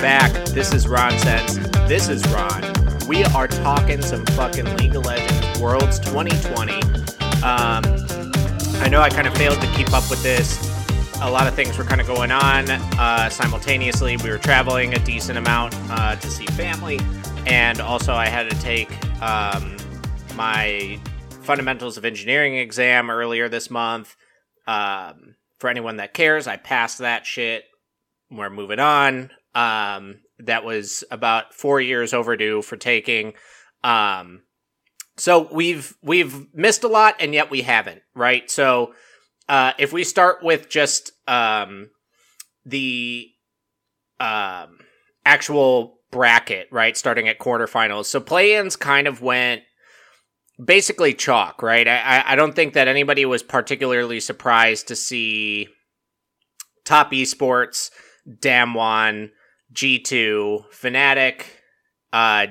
back. This is Ron Sense. This is Ron. We are talking some fucking League of Legends Worlds 2020. I know I kind of failed to keep up with this. A lot of things were kind of going on simultaneously. We were traveling a decent amount to see family, and also I had to take my fundamentals of engineering exam earlier this month. For anyone that cares, I passed that shit. We're moving on. That was about 4 years overdue for taking. So we've missed a lot, and yet we haven't, right? So. If we start with just the actual bracket, right, starting at quarterfinals. So play-ins kind of went basically chalk, right? I don't think that anybody was particularly surprised to see Top Esports, Damwon, G2, Fnatic,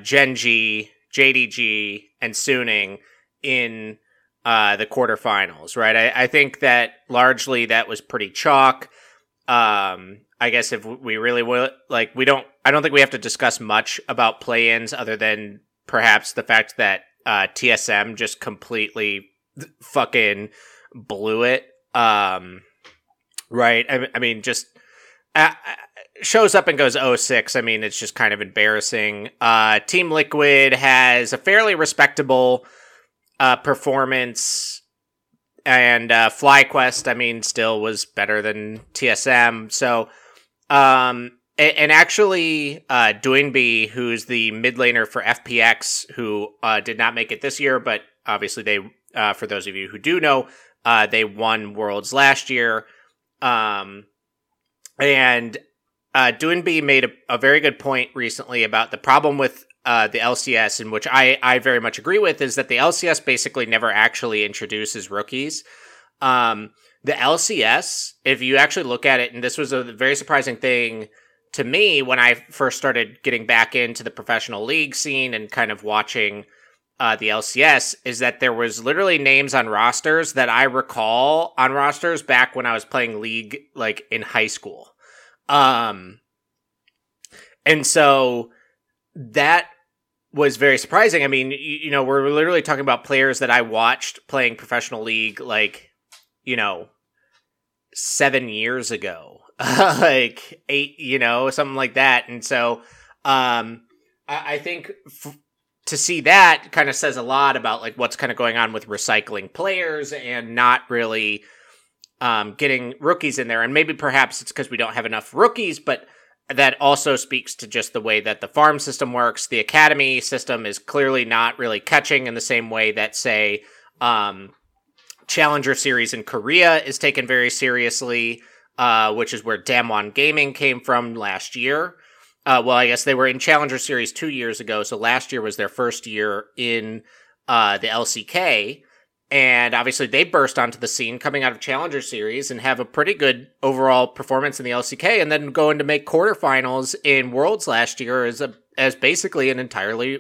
Genji, JDG, and Suning in... the quarterfinals, right? I think that largely that was pretty chalk. I guess if we really will, like, I don't think we have to discuss much about play-ins other than perhaps the fact that TSM just completely fucking blew it. Right? I mean, just shows up and goes 0-6. I mean, it's just kind of embarrassing. Team Liquid has a fairly respectable performance, and FlyQuest, I mean, still was better than TSM. So, and actually, Doinby, who's the mid laner for FPX, who did not make it this year, but obviously they, for those of you who do know, they won Worlds last year. And Doinby made a very good point recently about the problem with the LCS, in which I very much agree with, is that the LCS basically never actually introduces rookies. The LCS, if you actually look at it, and this was a very surprising thing to me when I first started getting back into the professional league scene and kind of watching the LCS, is that there was literally names on rosters that I recall on rosters back when I was playing League, like in high school. And so... that was very surprising. I mean, you know, we're literally talking about players that I watched playing professional league, like, you know, 7 years ago, like 8, you know, something like that. And so I think to see that kind of says a lot about like what's kind of going on with recycling players and not really getting rookies in there. And maybe perhaps it's because we don't have enough rookies, but that also speaks to just the way that the farm system works. The academy system is clearly not really catching in the same way that, say, Challenger Series in Korea is taken very seriously, which is where Damwon Gaming came from last year. Well, I guess they were in Challenger Series 2 years ago, so last year was their first year in the LCK. And obviously they burst onto the scene coming out of Challenger Series and have a pretty good overall performance in the LCK, and then going to make quarterfinals in Worlds last year as basically an entire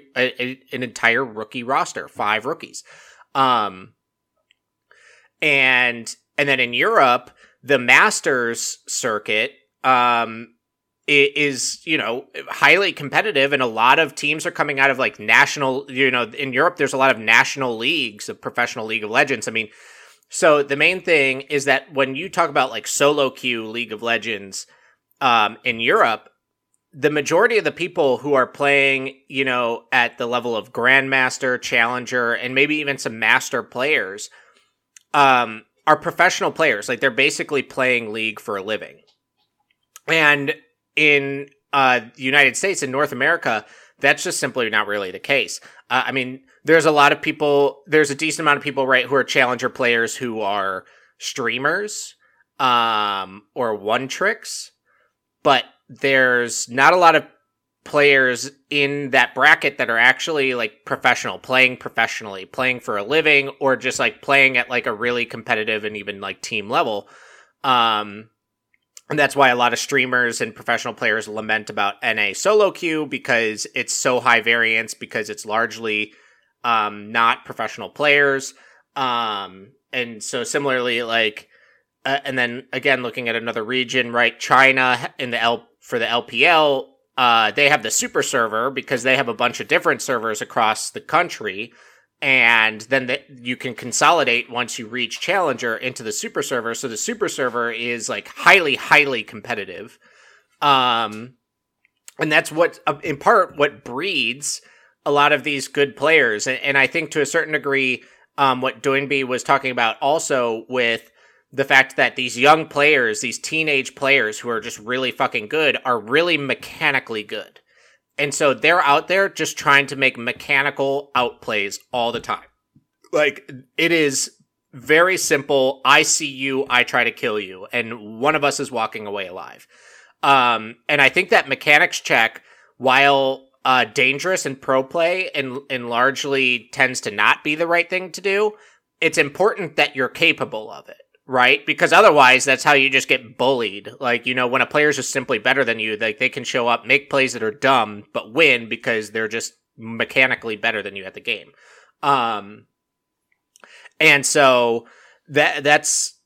rookie roster, 5 rookies. And then in Europe, the Masters circuit, is, you know, highly competitive, and a lot of teams are coming out of like national, you know, in Europe, there's a lot of national leagues of professional League of Legends. I mean, so the main thing is that when you talk about like solo queue League of Legends in Europe, the majority of the people who are playing, you know, at the level of Grandmaster, Challenger, and maybe even some Master players are professional players. Like they're basically playing League for a living. And in the United States, in North America, that's just simply not really the case. I mean, there's a lot of people, there's a decent amount of people, right, who are Challenger players who are streamers or one-tricks, but there's not a lot of players in that bracket that are actually, like, professional, playing professionally, playing for a living, or just, like, playing at, like, a really competitive and even, like, team level. And that's why a lot of streamers and professional players lament about NA solo queue, because it's so high variance, because it's largely not professional players. And so similarly, like, and then again, looking at another region, right, China in for the LPL, They have the super server because they have a bunch of different servers across the country. And then you can consolidate once you reach Challenger into the super server. So the super server is like highly, highly competitive. And that's what, in part, what breeds a lot of these good players. And I think to a certain degree, what Doinby was talking about also with the fact that these young players, these teenage players who are just really fucking good are really mechanically good. And so they're out there just trying to make mechanical outplays all the time. Like, it is very simple. I see you, I try to kill you, and one of us is walking away alive. And I think that mechanics check, while dangerous in pro play and largely tends to not be the right thing to do, it's important that you're capable of it, right? Because otherwise, that's how you just get bullied. Like, you know, when a player's just simply better than you, like, they can show up, make plays that are dumb, but win because they're just mechanically better than you at the game. And so that's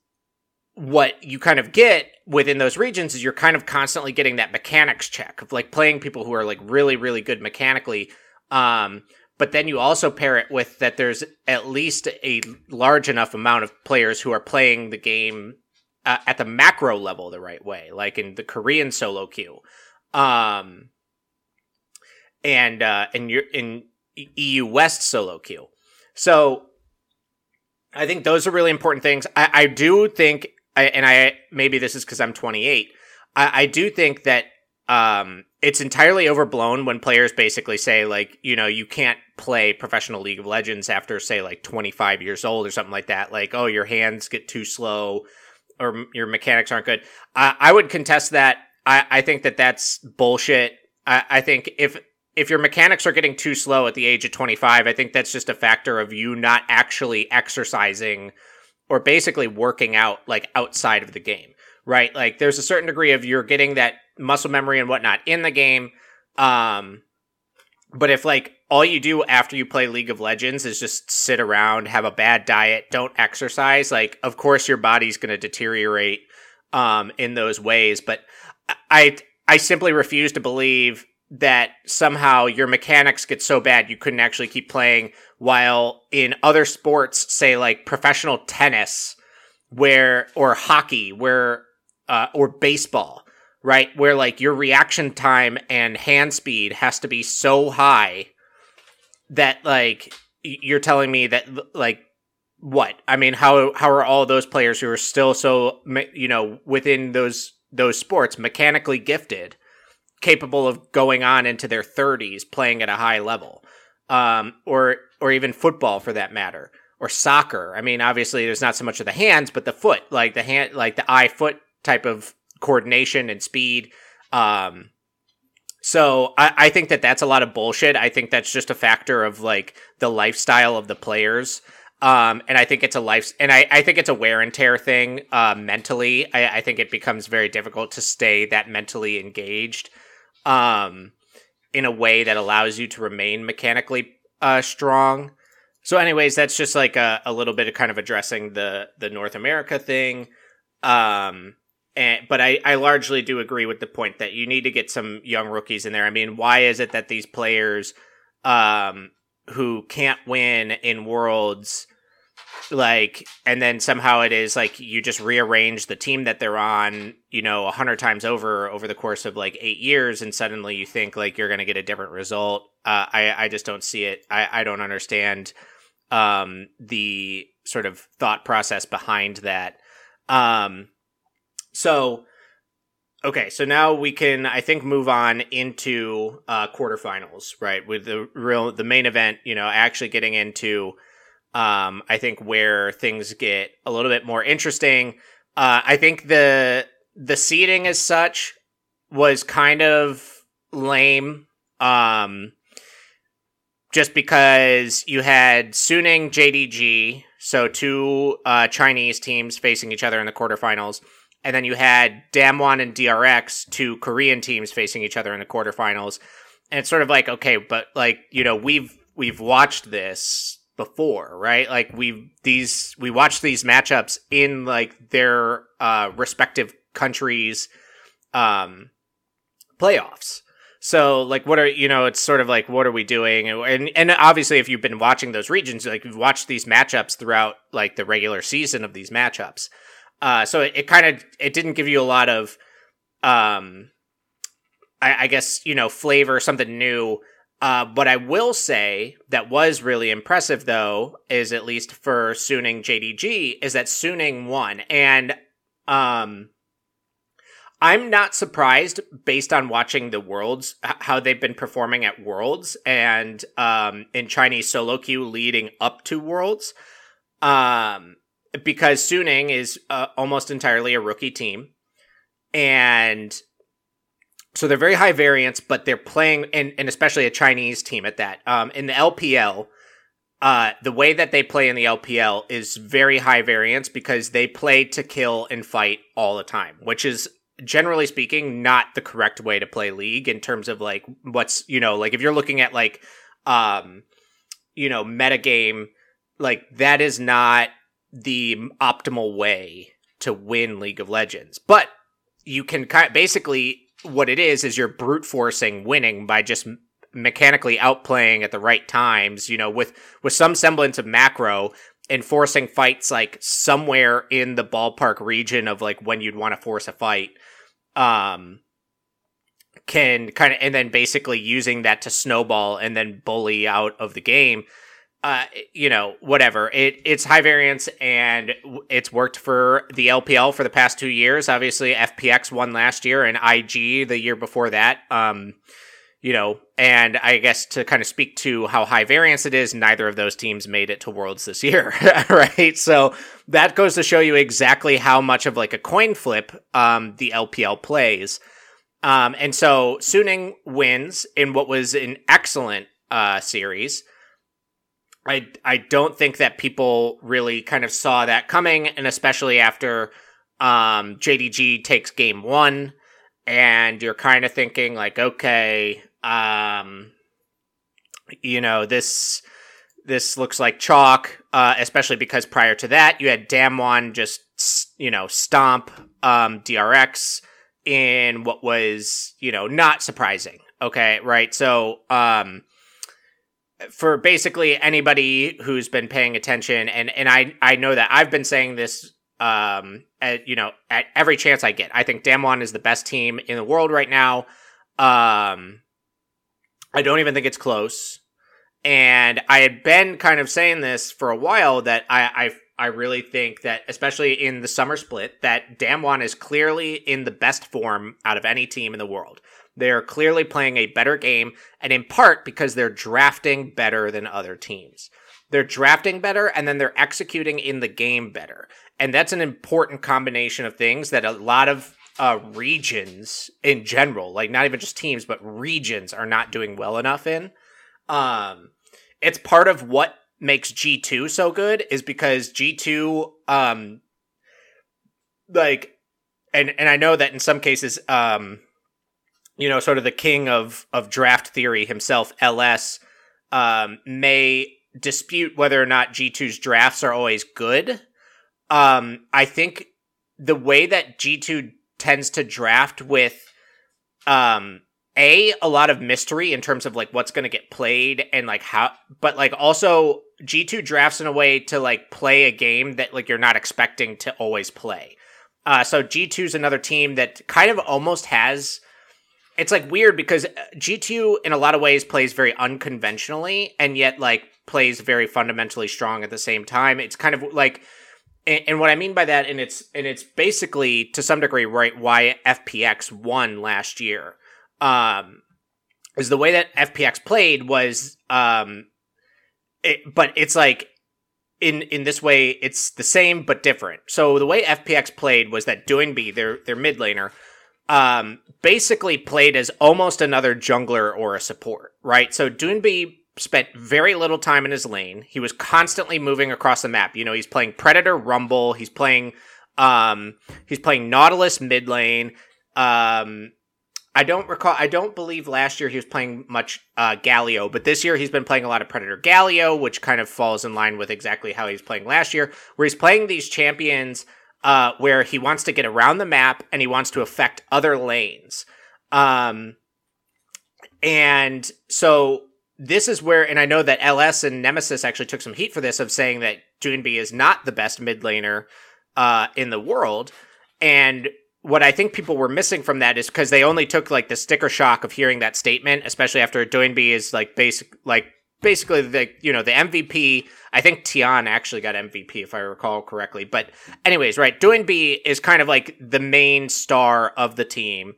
what you kind of get within those regions is you're kind of constantly getting that mechanics check of, like, playing people who are, like, really, really good mechanically. But then you also pair it with that there's at least a large enough amount of players who are playing the game at the macro level the right way, like in the Korean solo queue, and you're in EU West solo queue. So I think those are really important things. I do think, and I maybe this is because I'm 28. I do think that it's entirely overblown when players basically say, like, you know, you can't play professional League of Legends after, say, like 25 years old or something like that. Like, oh, your hands get too slow or your mechanics aren't good. I would contest that. I think that that's bullshit. I think if your mechanics are getting too slow at the age of 25, I think that's just a factor of you not actually exercising or basically working out, like, outside of the game, right? Like, there's a certain degree of you're getting that muscle memory and whatnot in the game. But if, like, all you do after you play League of Legends is just sit around, have a bad diet, don't exercise, like, of course your body's going to deteriorate in those ways. But I simply refuse to believe that somehow your mechanics get so bad you couldn't actually keep playing, while in other sports, say, like, professional tennis or hockey or baseball, right, where, like, your reaction time and hand speed has to be so high that, like, you're telling me that, like, what? I mean, how are all those players who are still so, you know, within those sports, mechanically gifted, capable of going on into their 30s playing at a high level, or even football for that matter, or soccer? I mean, obviously there's not so much of the hands, but the foot, like the hand, like the eye-foot type of coordination and speed. So I think that that's a lot of bullshit. I think that's just a factor of, like, the lifestyle of the players. And I think it's I think it's a wear and tear thing mentally. I think it becomes very difficult to stay that mentally engaged in a way that allows you to remain mechanically strong. So anyways, that's just, like, a little bit of kind of addressing the North America thing. But I largely do agree with the point that you need to get some young rookies in there. I mean, why is it that these players who can't win in Worlds, like, and then somehow it is, like, you just rearrange the team that they're on, you know, 100 times over the course of, like, 8 years, and suddenly you think, like, you're going to get a different result? I just don't see it. I don't understand the sort of thought process behind that. So, okay, so now we can, I think, move on into quarterfinals, right? With the main event, you know, actually getting into, I think, where things get a little bit more interesting. I think the seeding as such was kind of lame, just because you had Suning, JDG, so two Chinese teams facing each other in the quarterfinals. And then you had Damwon and DRX, two Korean teams facing each other in the quarterfinals. And it's sort of like, okay, but, like, you know, we've watched this before, right? Like, we watched these matchups in, like, their respective countries' playoffs. So like, what are, you know, it's sort of like, what are we doing? And obviously if you've been watching those regions, like you've watched these matchups throughout like the regular season of these matchups. So it kind of, it didn't give you a lot of, I guess, you know, flavor, something new. What I will say that was really impressive though, is at least for Suning JDG, is that Suning won. And, I'm not surprised based on watching the Worlds, how they've been performing at Worlds and in Chinese solo queue leading up to Worlds, because Suning is almost entirely a rookie team. And so they're very high variance, but they're playing, and especially a Chinese team at that. In the LPL, the way that they play in the LPL is very high variance because they play to kill and fight all the time, which is, generally speaking, not the correct way to play League in terms of like what's, you know, like if you're looking at like, you know, metagame, like that is not the optimal way to win League of Legends. But you can kind of, basically what it is you're brute forcing winning by just mechanically outplaying at the right times, you know, with some semblance of macro, and forcing fights like somewhere in the ballpark region of like when you'd want to force a fight, can kind of, and then basically using that to snowball and then bully out of the game. You know, whatever, it's high variance and it's worked for the LPL for the past 2 years. Obviously FPX won last year and IG the year before that. You know, and I guess to kind of speak to how high variance it is, neither of those teams made it to Worlds this year, right? So that goes to show you exactly how much of like a coin flip the LPL plays. And so Suning wins in what was an excellent series. I don't think that people really kind of saw that coming, and especially after JDG takes game one, and you're kind of thinking like, okay, you know, this looks like chalk, especially because prior to that you had Damwon just, you know, stomp DRX in what was, you know, not surprising. Okay, right. So for basically anybody who's been paying attention, and I know that I've been saying this you know, at every chance I get, I think Damwon is the best team in the world right now. I don't even think it's close. And I had been kind of saying this for a while that I really think that, especially in the summer split, that Damwon is clearly in the best form out of any team in the world. They're clearly playing a better game, and in part because they're drafting better than other teams. They're drafting better, and then they're executing in the game better. And that's an important combination of things that a lot of regions in general, like not even just teams, but regions, are not doing well enough in. It's part of what makes G2 so good, is because G2, like, and I know that in some cases, you know, sort of the king of draft theory himself, LS, may dispute whether or not G2's drafts are always good. I think the way that G2 tends to draft with, a lot of mystery in terms of like what's going to get played and like how, but like also G2 drafts in a way to like play a game that like you're not expecting to always play. So G2's another team that kind of almost has, it's like weird because G2 in a lot of ways plays very unconventionally and yet like plays very fundamentally strong at the same time. It's kind of like, and what I mean by that, and it's basically to some degree, right, why FPX won last year, is the way that FPX played was, but it's like in this way, it's the same, but different. So the way FPX played was that Doinby, their mid laner, basically played as almost another jungler or a support, right? So Doinby spent very little time in his lane. He was constantly moving across the map. You know, he's playing Predator Rumble. He's playing Nautilus mid lane. I don't believe last year he was playing much Galio, but this year he's been playing a lot of Predator Galio, which kind of falls in line with exactly how he was playing last year, where he's playing these champions where he wants to get around the map and he wants to affect other lanes. And so this is where, and I know that LS and Nemesis actually took some heat for this, of saying that Doinby is not the best mid laner in the world. And what I think people were missing from that is because they only took like the sticker shock of hearing that statement, especially after Doinby is like basically the, you know, the MVP. I think Tian actually got MVP if I recall correctly. But anyways, right, Doinby is kind of like the main star of the team.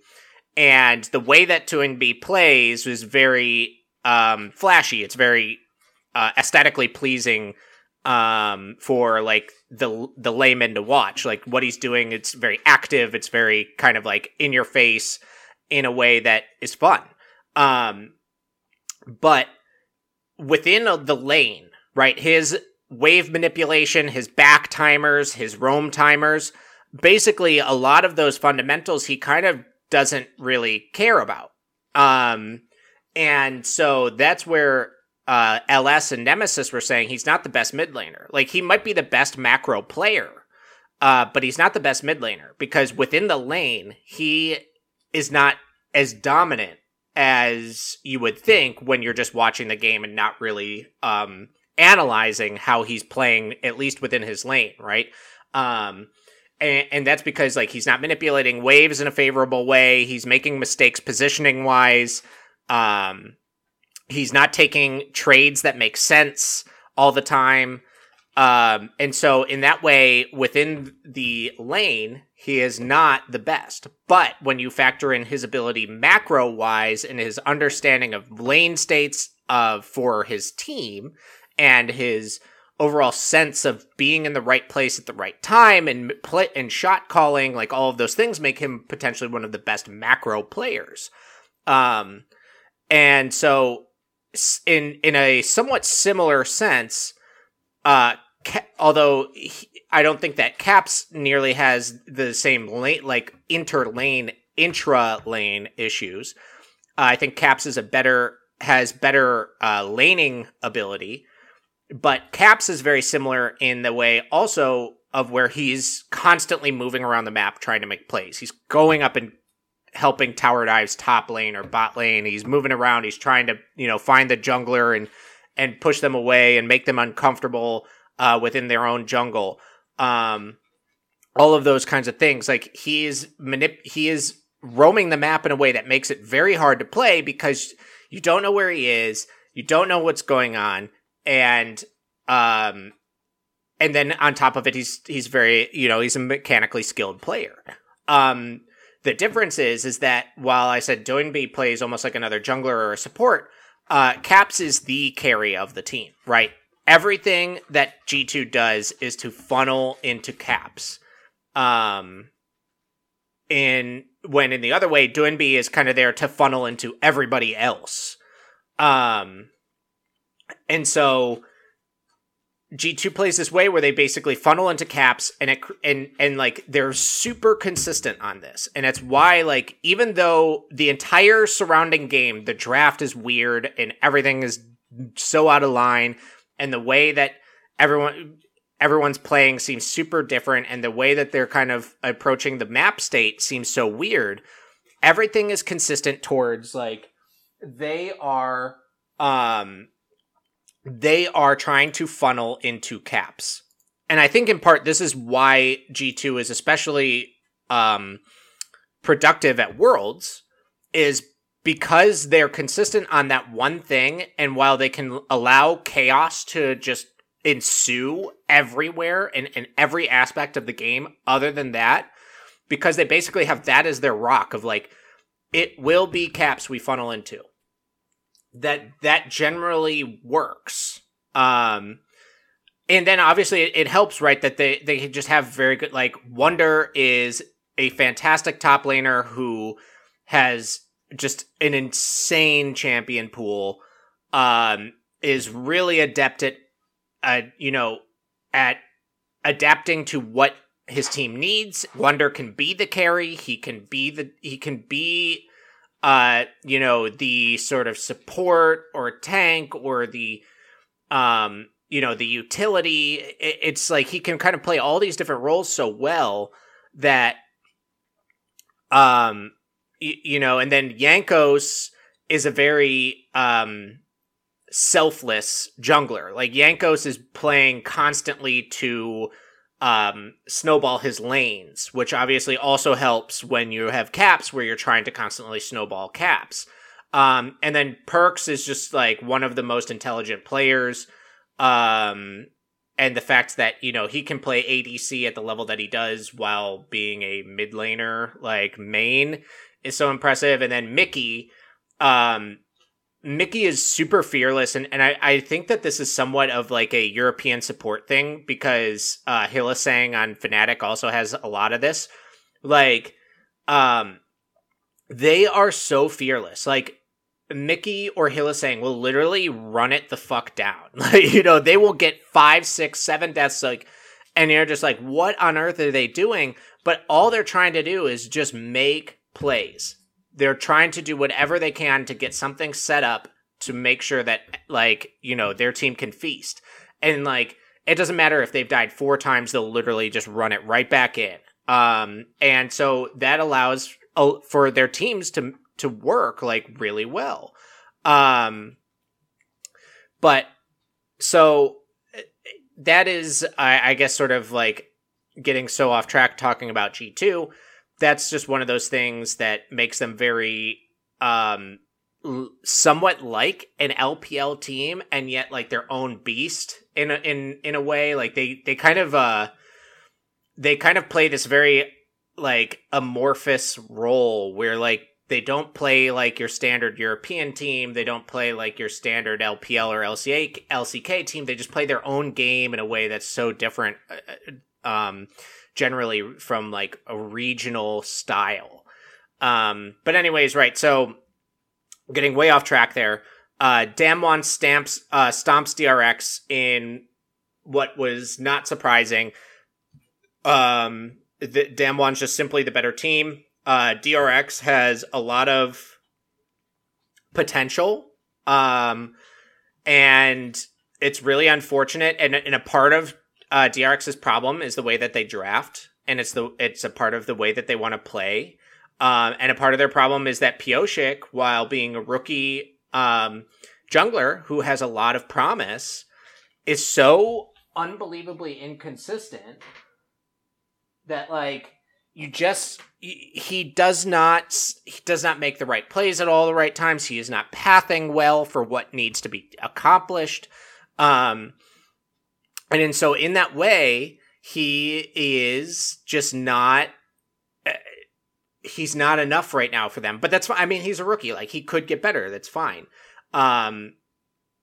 And the way that Doinby plays is very flashy. It's very aesthetically pleasing for like the layman to watch. Like what he's doing, it's very active, it's very kind of like in your face in a way that is fun. But within the lane, right, his wave manipulation, his back timers, his roam timers, basically a lot of those fundamentals he kind of doesn't really care about. And so that's where LS and Nemesis were saying he's not the best mid laner. Like he might be the best macro player, but he's not the best mid laner because within the lane, he is not as dominant as you would think when you're just watching the game and not really analyzing how he's playing, at least within his lane, right? And that's because like he's not manipulating waves in a favorable way. He's making mistakes positioning wise. He's not taking trades that make sense all the time. And so in that way, within the lane, he is not the best. But when you factor in his ability macro-wise and his understanding of lane states for his team and his overall sense of being in the right place at the right time and shot calling, like all of those things make him potentially one of the best macro players. And so in a somewhat similar sense, although I don't think that Caps nearly has the same lane, like intra-lane issues. I think Caps is has better laning ability, but Caps is very similar in the way also of where he's constantly moving around the map trying to make plays. He's going up and helping tower dives top lane or bot lane. He's moving around. He's trying to, you know, find the jungler and push them away and make them uncomfortable within their own jungle. All of those kinds of things. Like he is roaming the map in a way that makes it very hard to play because you don't know where he is. You don't know what's going on. And then on top of it, he's very, you know, he's a mechanically skilled player. The difference is that while I said Doinby plays almost like another jungler or a support, Caps is the carry of the team, right? Everything that G2 does is to funnel into Caps. When in the other way, Doinby is kind of there to funnel into everybody else. And so G2 plays this way where they basically funnel into Caps and like they're super consistent on this. And that's why, like, even though the entire surrounding game, the draft is weird and everything is so out of line and the way that everyone's playing seems super different and the way that they're kind of approaching the map state seems so weird, everything is consistent towards like they are trying to funnel into Caps. And I think in part, this is why G2 is especially productive at Worlds, is because they're consistent on that one thing. And while they can allow chaos to just ensue everywhere and in every aspect of the game other than that, because they basically have that as their rock of like, it will be Caps we funnel into. That generally works. And then obviously it helps, right, that they just have very good, like, Wonder is a fantastic top laner who has just an insane champion pool, is really adept at, you know, at adapting to what his team needs. Wonder can be the carry. He can be you know, the sort of support or tank or the, you know, the utility. It's like he can kind of play all these different roles so well that, you know, and then Yankos is a very selfless jungler. Like, Jankos is playing constantly to snowball his lanes, which obviously also helps when you have caps where you're trying to constantly snowball caps. And then Perks is just, like, one of the most intelligent players. And the fact that, you know, he can play ADC at the level that he does while being a mid laner, like, main is so impressive. And then Mickey, Mickey is super fearless, and I think that this is somewhat of like a European support thing, because Hylissang on Fnatic also has a lot of this. Like, they are so fearless. Like, Mickey or Hylissang will literally run it the fuck down. Like, you know, they will get 5, 6, 7 deaths, like, and you're just like, what on earth are they doing? But all they're trying to do is just make plays. They're trying to do whatever they can to get something set up to make sure that, like, you know, their team can feast. And, like, it doesn't matter if they've died 4 times, they'll literally just run it right back in. And so that allows for their teams to work, like, really well. But so that is, I guess, sort of like getting so off track talking about G2. That's just one of those things that makes them very somewhat like an LPL team, and yet like their own beast in a way. Like, they kind of play this very, like, amorphous role where, like, they don't play like your standard European team. They don't play like your standard LPL or LCK team. They just play their own game in a way that's so different, generally from, like, a regional style. But anyways, right, so getting way off track there. Damwon stomps DRX in what was not surprising. Damwon's just simply the better team. DRX has a lot of potential, and it's really unfortunate. And a part of DRX's problem is the way that they draft, and it's a part of the way that they want to play. And a part of their problem is that Pioshik, while being a rookie jungler who has a lot of promise, is so unbelievably inconsistent that, like, he does not make the right plays at all the right times. He is not pathing well for what needs to be accomplished. And so in that way, he is just not, he's not enough right now for them. But that's fine. I mean, he's a rookie. Like, he could get better. That's fine. And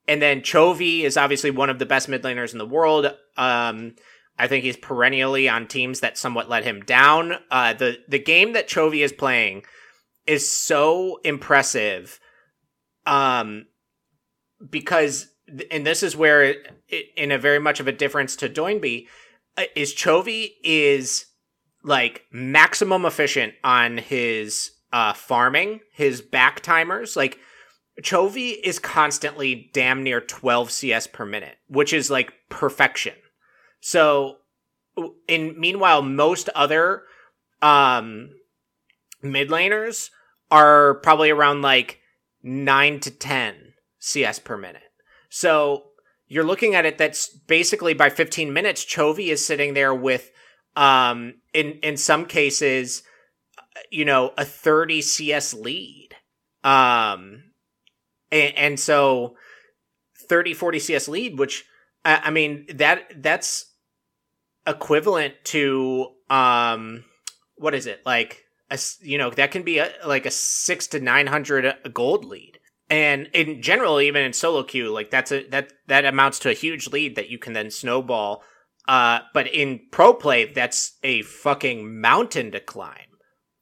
then Chovy is obviously one of the best mid laners in the world. I think he's perennially on teams that somewhat let him down. The game that Chovy is playing is so impressive, because, and this is where, in a very much of a difference to Doinby, is Chovy is, like, maximum efficient on his farming, his back timers. Like, Chovy is constantly damn near 12 CS per minute, which is, like, perfection. So, meanwhile, most other mid laners are probably around, like, 9 to 10 CS per minute. So you're looking at it, that's basically by 15 minutes, Chovy is sitting there with, in some cases, you know, a 30 CS lead. And so 30, 40 CS lead, which, I mean, that's equivalent to, what is it? Like, you know, that can be like a 600 to 900 gold lead. And in general, even in solo queue, like, that amounts to a huge lead that you can then snowball. But in pro play, that's a fucking mountain to climb.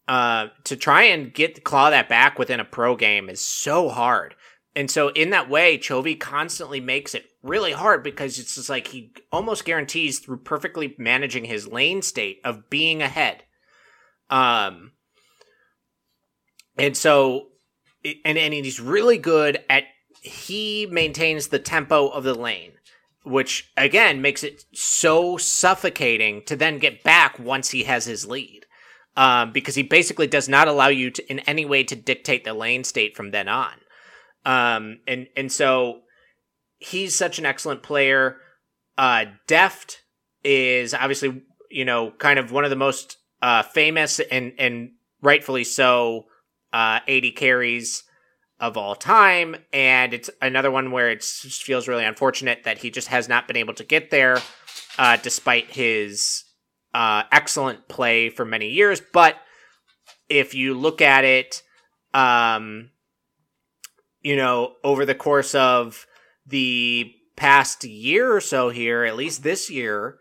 To try and claw that back within a pro game is so hard. And so in that way, Chovy constantly makes it really hard, because it's just like he almost guarantees, through perfectly managing his lane state, of being ahead. And so, and he's really good at, he maintains the tempo of the lane, which again makes it so suffocating to then get back once he has his lead, because he basically does not allow you to in any way to dictate the lane state from then on. And so he's such an excellent player. Deft is obviously, you know, kind of one of the most famous and rightfully so AD carries of all time. And it's another one where it just feels really unfortunate that he just has not been able to get there despite his excellent play for many years. But if you look at it, you know, over the course of the past year or so here, at least this year,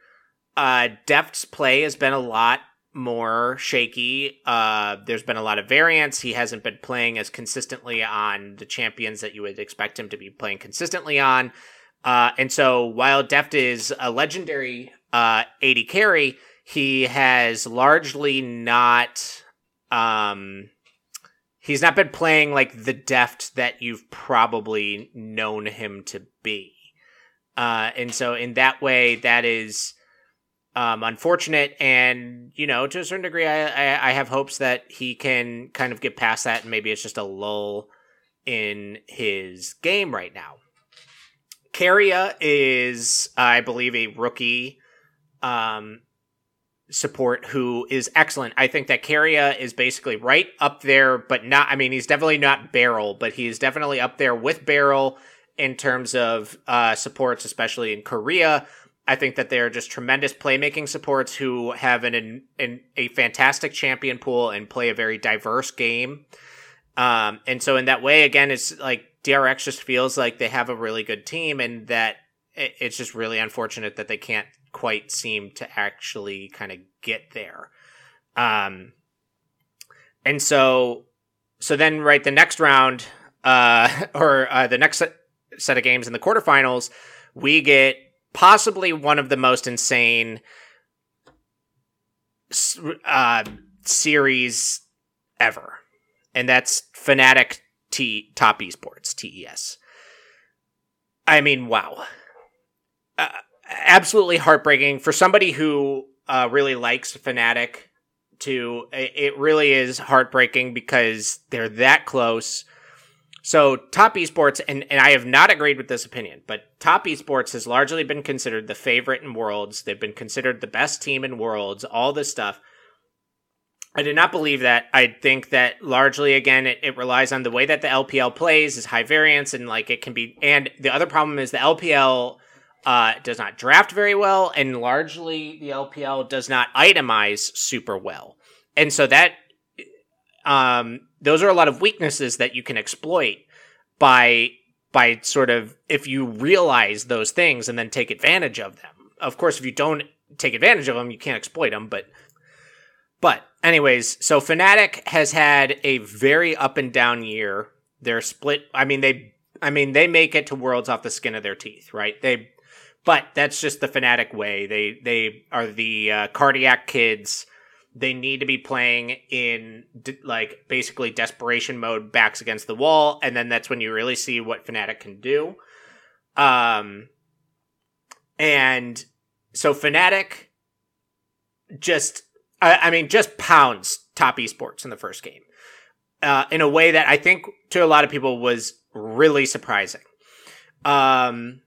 Deft's play has been a lot more shaky. There's been a lot of variance. He hasn't been playing as consistently on the champions that you would expect him to be playing consistently on. And so while Deft is a legendary AD carry, he has largely not... he's not been playing like the Deft that you've probably known him to be. And so in that way, that is... unfortunate, and you know, to a certain degree, I have hopes that he can kind of get past that, and maybe it's just a lull in his game right now. Carria is, I believe, a rookie support who is excellent. I think that Carria is basically right up there, but not. I mean, he's definitely not Barrel, but he is definitely up there with Barrel in terms of supports, especially in Korea. I think that they are just tremendous playmaking supports who have a fantastic champion pool and play a very diverse game. And so in that way, again, it's like DRX just feels like they have a really good team, and that it's just really unfortunate that they can't quite seem to actually kind of get there. And so then right, the next round or the next set of games in the quarterfinals, we get possibly one of the most insane series ever. And that's Fnatic Top Esports, TES. I mean, wow. Absolutely heartbreaking. For somebody who really likes Fnatic, too, it really is heartbreaking because they're that close. So Top Esports, and I have not agreed with this opinion, but Top Esports has largely been considered the favorite in Worlds. They've been considered the best team in Worlds, all this stuff. I do not believe that. I think that largely, again, it relies on the way that the LPL plays, is high variance, and like it can be. And the other problem is the LPL does not draft very well, and largely the LPL does not itemize super well. And so that... those are a lot of weaknesses that you can exploit by sort of, if you realize those things and then take advantage of them. Of course, if you don't take advantage of them, you can't exploit them. But anyways, so Fnatic has had a very up and down year. They're split. I mean, they make it to Worlds off the skin of their teeth, right? But that's just the Fnatic way. They are the cardiac kids. They need to be playing in, like, basically desperation mode, backs against the wall, and then that's when you really see what Fnatic can do. And so Fnatic just, just pounds Top Esports in the first game in a way that I think to a lot of people was really surprising. And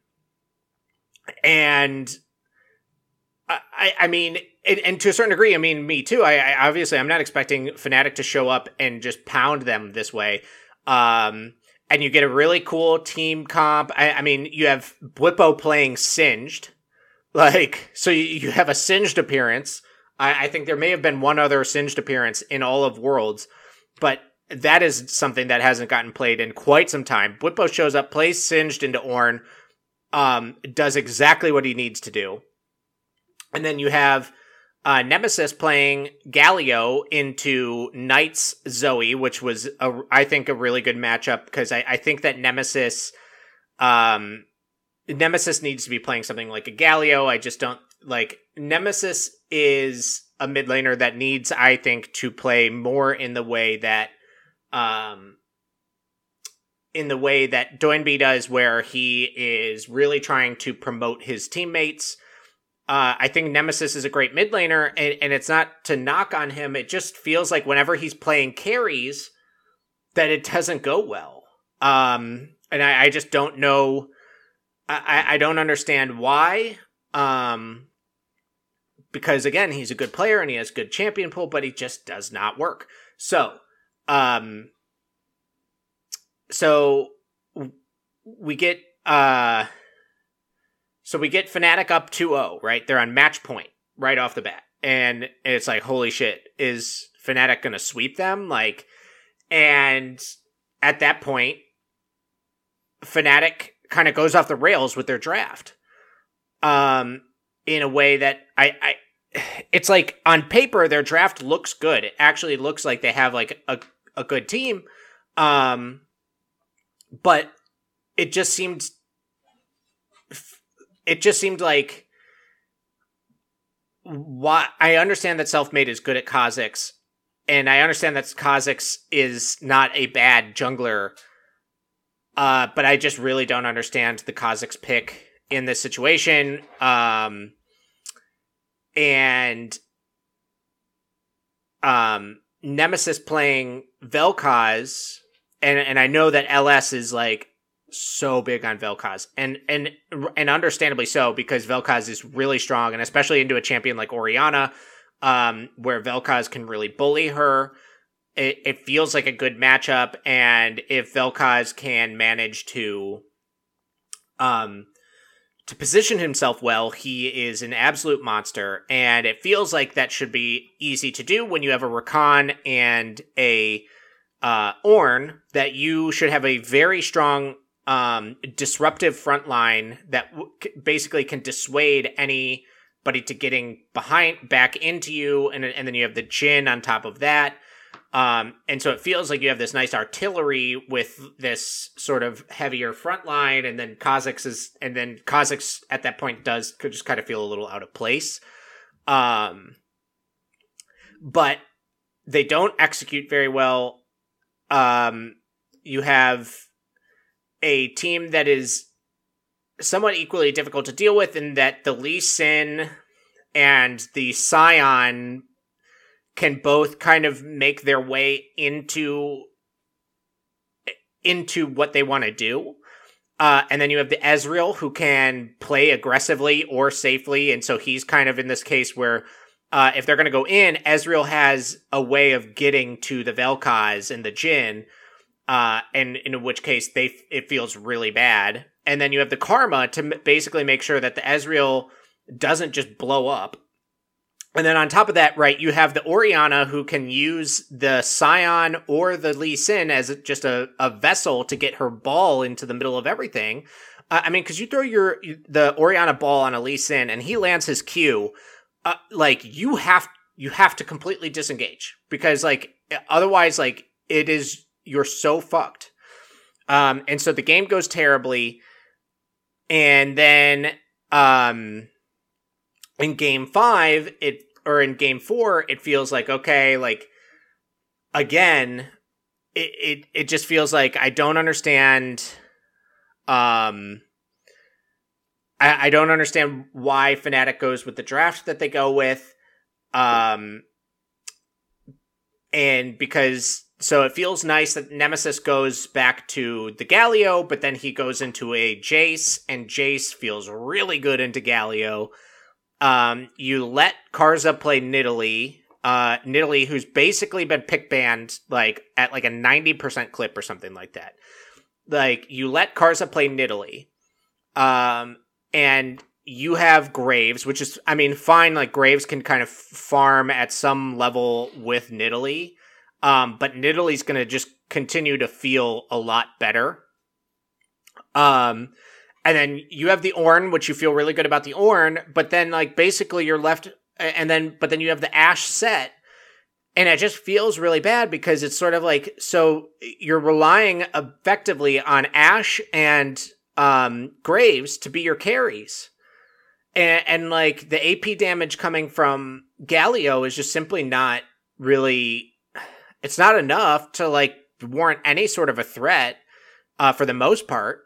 I mean... And to a certain degree, I mean, me too. I obviously, I'm not expecting Fnatic to show up and just pound them this way. And you get a really cool team comp. I mean, you have Blippo playing Singed. Like, so you have a Singed appearance. I think there may have been one other Singed appearance in all of Worlds. But that is something that hasn't gotten played in quite some time. Blippo shows up, plays Singed into Ornn, does exactly what he needs to do. And then you have... Nemesis playing Galio into Knights Zoe, which was, I think, a really good matchup because I think that Nemesis needs to be playing something like a Galio. I just don't, like, Nemesis is a mid laner that needs, I think, to play more in the way that, Doinby does, where he is really trying to promote his teammates. I think Nemesis is a great mid laner, and it's not to knock on him. It just feels like whenever he's playing carries, that it doesn't go well. And I just don't know. I don't understand why. Because again, he's a good player and he has good champion pool, but he just does not work. So, we get Fnatic up 2-0, right? They're on match point right off the bat. And it's like, holy shit, is Fnatic going to sweep them? Like, and at that point, Fnatic kind of goes off the rails with their draft. In a way that it's like on paper, their draft looks good. It actually looks like they have like a good team. But it just seemed like, why? I understand that Selfmade is good at Kha'Zix, and I understand that Kha'Zix is not a bad jungler. But I just really don't understand the Kha'Zix pick in this situation. Nemesis playing Vel'Koz, and I know that LS is like so big on Vel'Koz, and understandably so, because Vel'Koz is really strong, and especially into a champion like Orianna, where Vel'Koz can really bully her. It feels like a good matchup, and if Vel'Koz can manage to position himself well, he is an absolute monster, and it feels like that should be easy to do when you have a Rakan and a Ornn, that you should have a very strong disruptive front line that basically can dissuade anybody to getting behind back into you, and then you have the Jhin on top of that. And so it feels like you have this nice artillery with this sort of heavier front line, and then Kha'Zix at that point could just kind of feel a little out of place. But they don't execute very well. You have a team that is somewhat equally difficult to deal with, in that the Lee Sin and the Scion can both kind of make their way into what they want to do. And then you have the Ezreal, who can play aggressively or safely. And so he's kind of in this case where if they're going to go in, Ezreal has a way of getting to the Vel'Koz and the Jhin, and in which case it feels really bad. And then you have the Karma to basically make sure that the Ezreal doesn't just blow up. And then on top of that, right, you have the Orianna, who can use the Scion or the Lee Sin as just a vessel to get her ball into the middle of everything. I mean, because you throw the Orianna ball on a Lee Sin and he lands his Q, like you have to completely disengage, because like otherwise, like you're so fucked. And so the game goes terribly, and then in game four, it feels like, okay, like, again, it just feels like I don't understand. I don't understand why Fnatic goes with the draft that they go with. So it feels nice that Nemesis goes back to the Galio, but then he goes into a Jace, and Jace feels really good into Galio. You let Karza play Nidalee, who's basically been pick banned like at like a 90% clip or something like that. Like, you let Karza play Nidalee, and you have Graves, which is, I mean, fine. Like, Graves can kind of farm at some level with Nidalee, but Nidalee's going to just continue to feel a lot better. And then you have the Ornn, which you feel really good about the Ornn, but then like basically you're left, but then you have the Ash set, and it just feels really bad, because it's sort of like, so you're relying effectively on Ash and Graves to be your carries, and like the AP damage coming from Galio is just simply not really, it's not enough to like warrant any sort of a threat for the most part.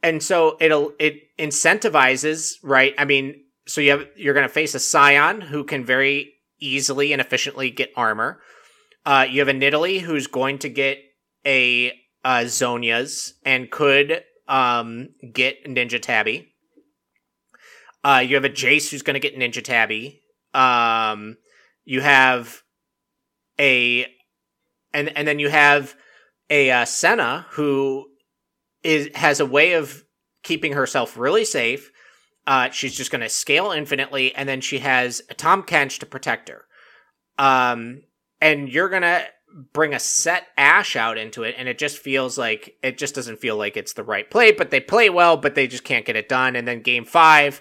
And so it incentivizes, right? I mean, so you're going to face a Scion who can very easily and efficiently get armor. You have a Nidalee who's going to get a Zhonya's and could get Ninja Tabby. You have a Jace who's going to get Ninja Tabby. You have a... And then you have a Senna who has a way of keeping herself really safe. She's just going to scale infinitely, and then she has a Tom Kench to protect her. And you're going to bring a set Ash out into it, and it just feels like... It just doesn't feel like it's the right play, but they play well, but they just can't get it done. And then game 5,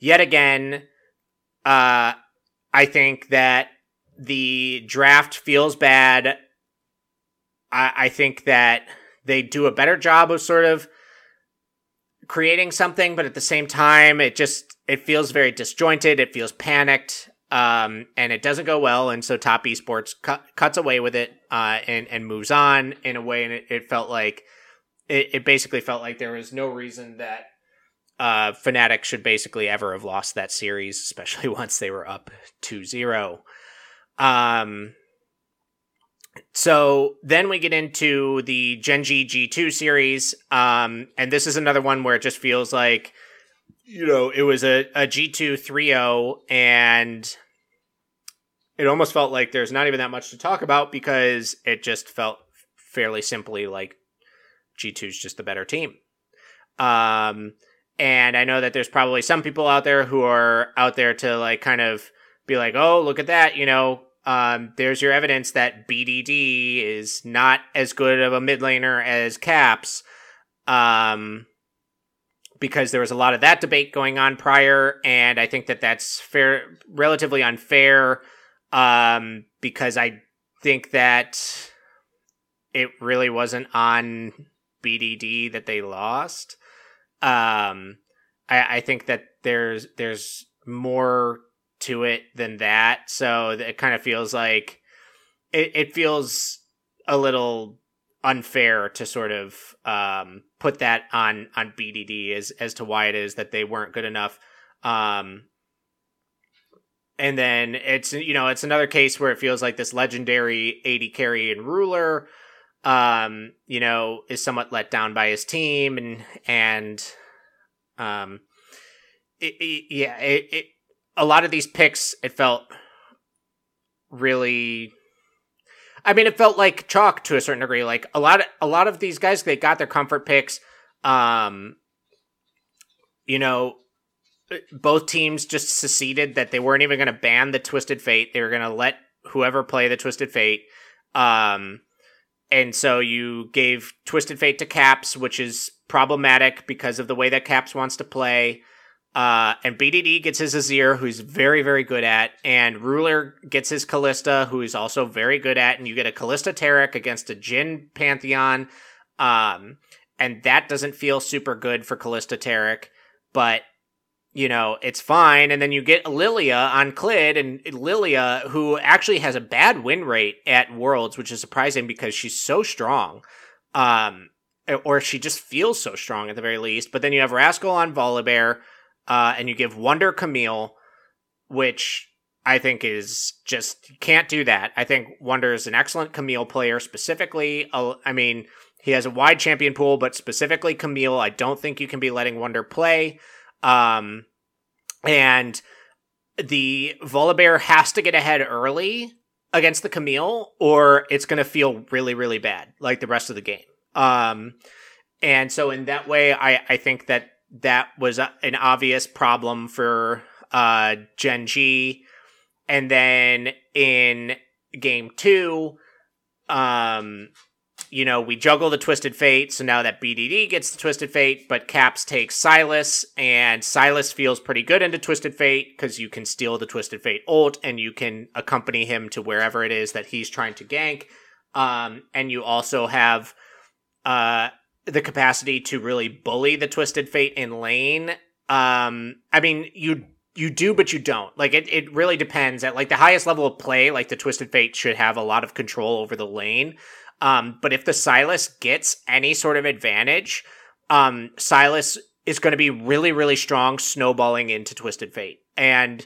yet again, I think that the draft feels bad. I think that they do a better job of sort of creating something, but at the same time, it feels very disjointed. It feels panicked, and it doesn't go well. And so Top Esports cuts away with it and moves on in a way. And it felt like it basically felt like there was no reason that Fnatic should basically ever have lost that series, especially once they were up 2-0. So then we get into the Gen.G G2 series, and this is another one where it just feels like, you know, it was a G2 3-0, and it almost felt like there's not even that much to talk about because it just felt fairly simply like G2's just the better team. And I know that there's probably some people out there who are out there to like kind of be like, oh, look at that, you know. There's your evidence that BDD is not as good of a mid laner as Caps, because there was a lot of that debate going on prior, and I think that that's fair, relatively unfair, because I think that it really wasn't on BDD that they lost. I think that there's more to it than that, so it kind of feels like it feels a little unfair to sort of put that on BDD as to why it is that they weren't good enough. And then it's, you know, it's another case where it feels like this legendary AD carry and ruler, you know, is somewhat let down by his team, and a lot of these picks, it felt really... I mean, it felt like chalk to a certain degree. Like, a lot of these guys, they got their comfort picks. You know, both teams just seceded that they weren't even going to ban the Twisted Fate. They were going to let whoever play the Twisted Fate. And so you gave Twisted Fate to Caps, which is problematic because of the way that Caps wants to play. And BDD gets his Azir, who's very, very good at, and Ruler gets his Kalista, who is also very good at, and you get a Kalista Taric against a Jhin Pantheon, and that doesn't feel super good for Kalista Taric, but, you know, it's fine, and then you get Lilia on Clid, and Lilia, who actually has a bad win rate at Worlds, which is surprising because she's so strong, or she just feels so strong at the very least, but then you have Rascal on Volibear, and you give Wonder Camille, which I think is just, you can't do that. I think Wonder is an excellent Camille player specifically. I mean, he has a wide champion pool, but specifically Camille, I don't think you can be letting Wonder play. And the Volibear has to get ahead early against the Camille, or it's going to feel really, really bad, like the rest of the game. And so in that way, I think that was an obvious problem for Gen.G. And then in game 2, you know, we juggle the Twisted Fate, so now that BDD gets the Twisted Fate, but Caps takes Silas, and Silas feels pretty good into Twisted Fate, because you can steal the Twisted Fate ult, and you can accompany him to wherever it is that he's trying to gank, and you also have... the capacity to really bully the Twisted Fate in lane. I mean, you do, but you don't. Like, it really depends. At, like, the highest level of play, like, the Twisted Fate should have a lot of control over the lane. But if the Silas gets any sort of advantage, Silas is going to be really, really strong snowballing into Twisted Fate. And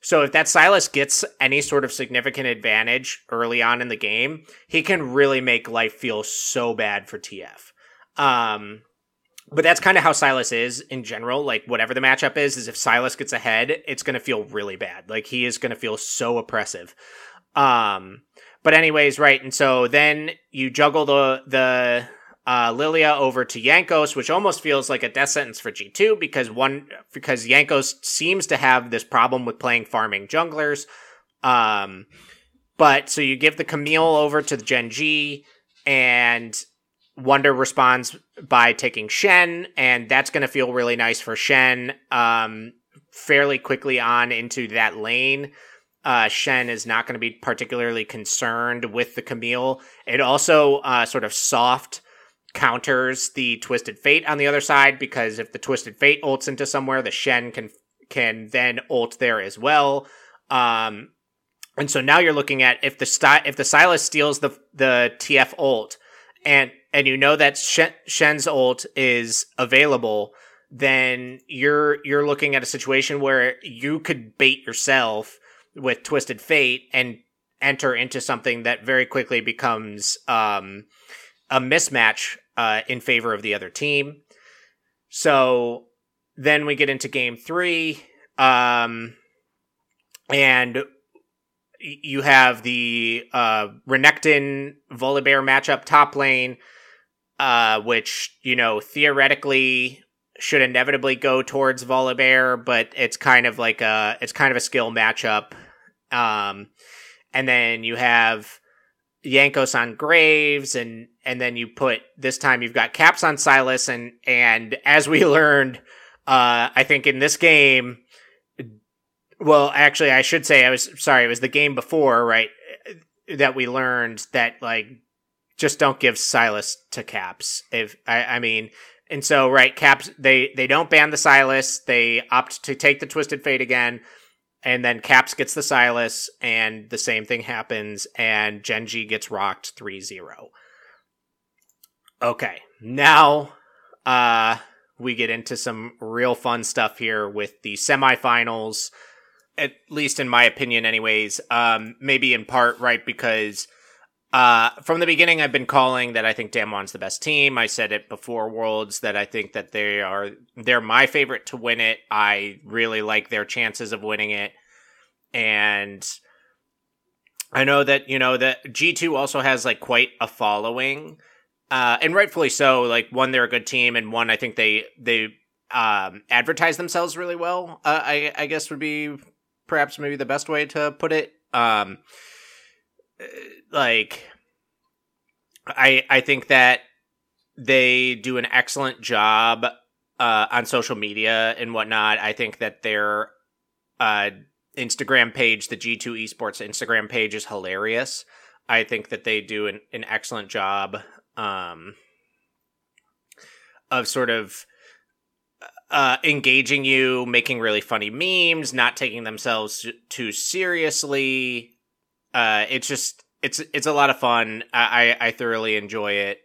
So if that Silas gets any sort of significant advantage early on in the game, he can really make life feel so bad for TF. But that's kind of how Silas is in general. Like, whatever the matchup is if Silas gets ahead, it's going to feel really bad. Like, he is going to feel so oppressive. But anyways, right. And so then you juggle the Lilia over to Jankos, which almost feels like a death sentence for G2 because Jankos seems to have this problem with playing farming junglers. But so you give the Camille over to the Gen G, and Wonder responds by taking Shen, and that's going to feel really nice for Shen. Fairly quickly on into that lane, Shen is not going to be particularly concerned with the Camille. It also sort of soft counters the Twisted Fate on the other side, because if the Twisted Fate ults into somewhere, the Shen can then ult there as well. And so now you're looking at if the Silas steals the TF ult, and you know that Shen's ult is available, then you're looking at a situation where you could bait yourself with Twisted Fate and enter into something that very quickly becomes a mismatch in favor of the other team. So then we get into game three, and you have the Renekton Volibear matchup top lane, which, you know, theoretically should inevitably go towards Volibear, but it's kind of a skill matchup. And then you have Jankos on Graves, and then you put, this time you've got Caps on Silas, and as we learned, I think in this game, well, actually I should say, it was the game before, right, that we learned that, like, just don't give Silas to Caps. Caps, they don't ban the Silas, they opt to take the Twisted Fate again, and then Caps gets the Silas, and the same thing happens, and Genji gets rocked 3-0. Okay, now we get into some real fun stuff here with the semifinals, at least in my opinion anyways, maybe in part, right, because from the beginning I've been calling that I think Damwon's the best team. I said it before Worlds that I think that they're my favorite to win it. I really like their chances of winning it. And I know that, you know, that G2 also has, like, quite a following. And rightfully so. Like, one, they're a good team, and one, I think they advertise themselves really well, I guess would be perhaps maybe the best way to put it. Like, I think that they do an excellent job on social media and whatnot. I think that their Instagram page, the G2 Esports Instagram page, is hilarious. I think that they do an excellent job of sort of engaging you, making really funny memes, not taking themselves too seriously. It's a lot of fun. I thoroughly enjoy it.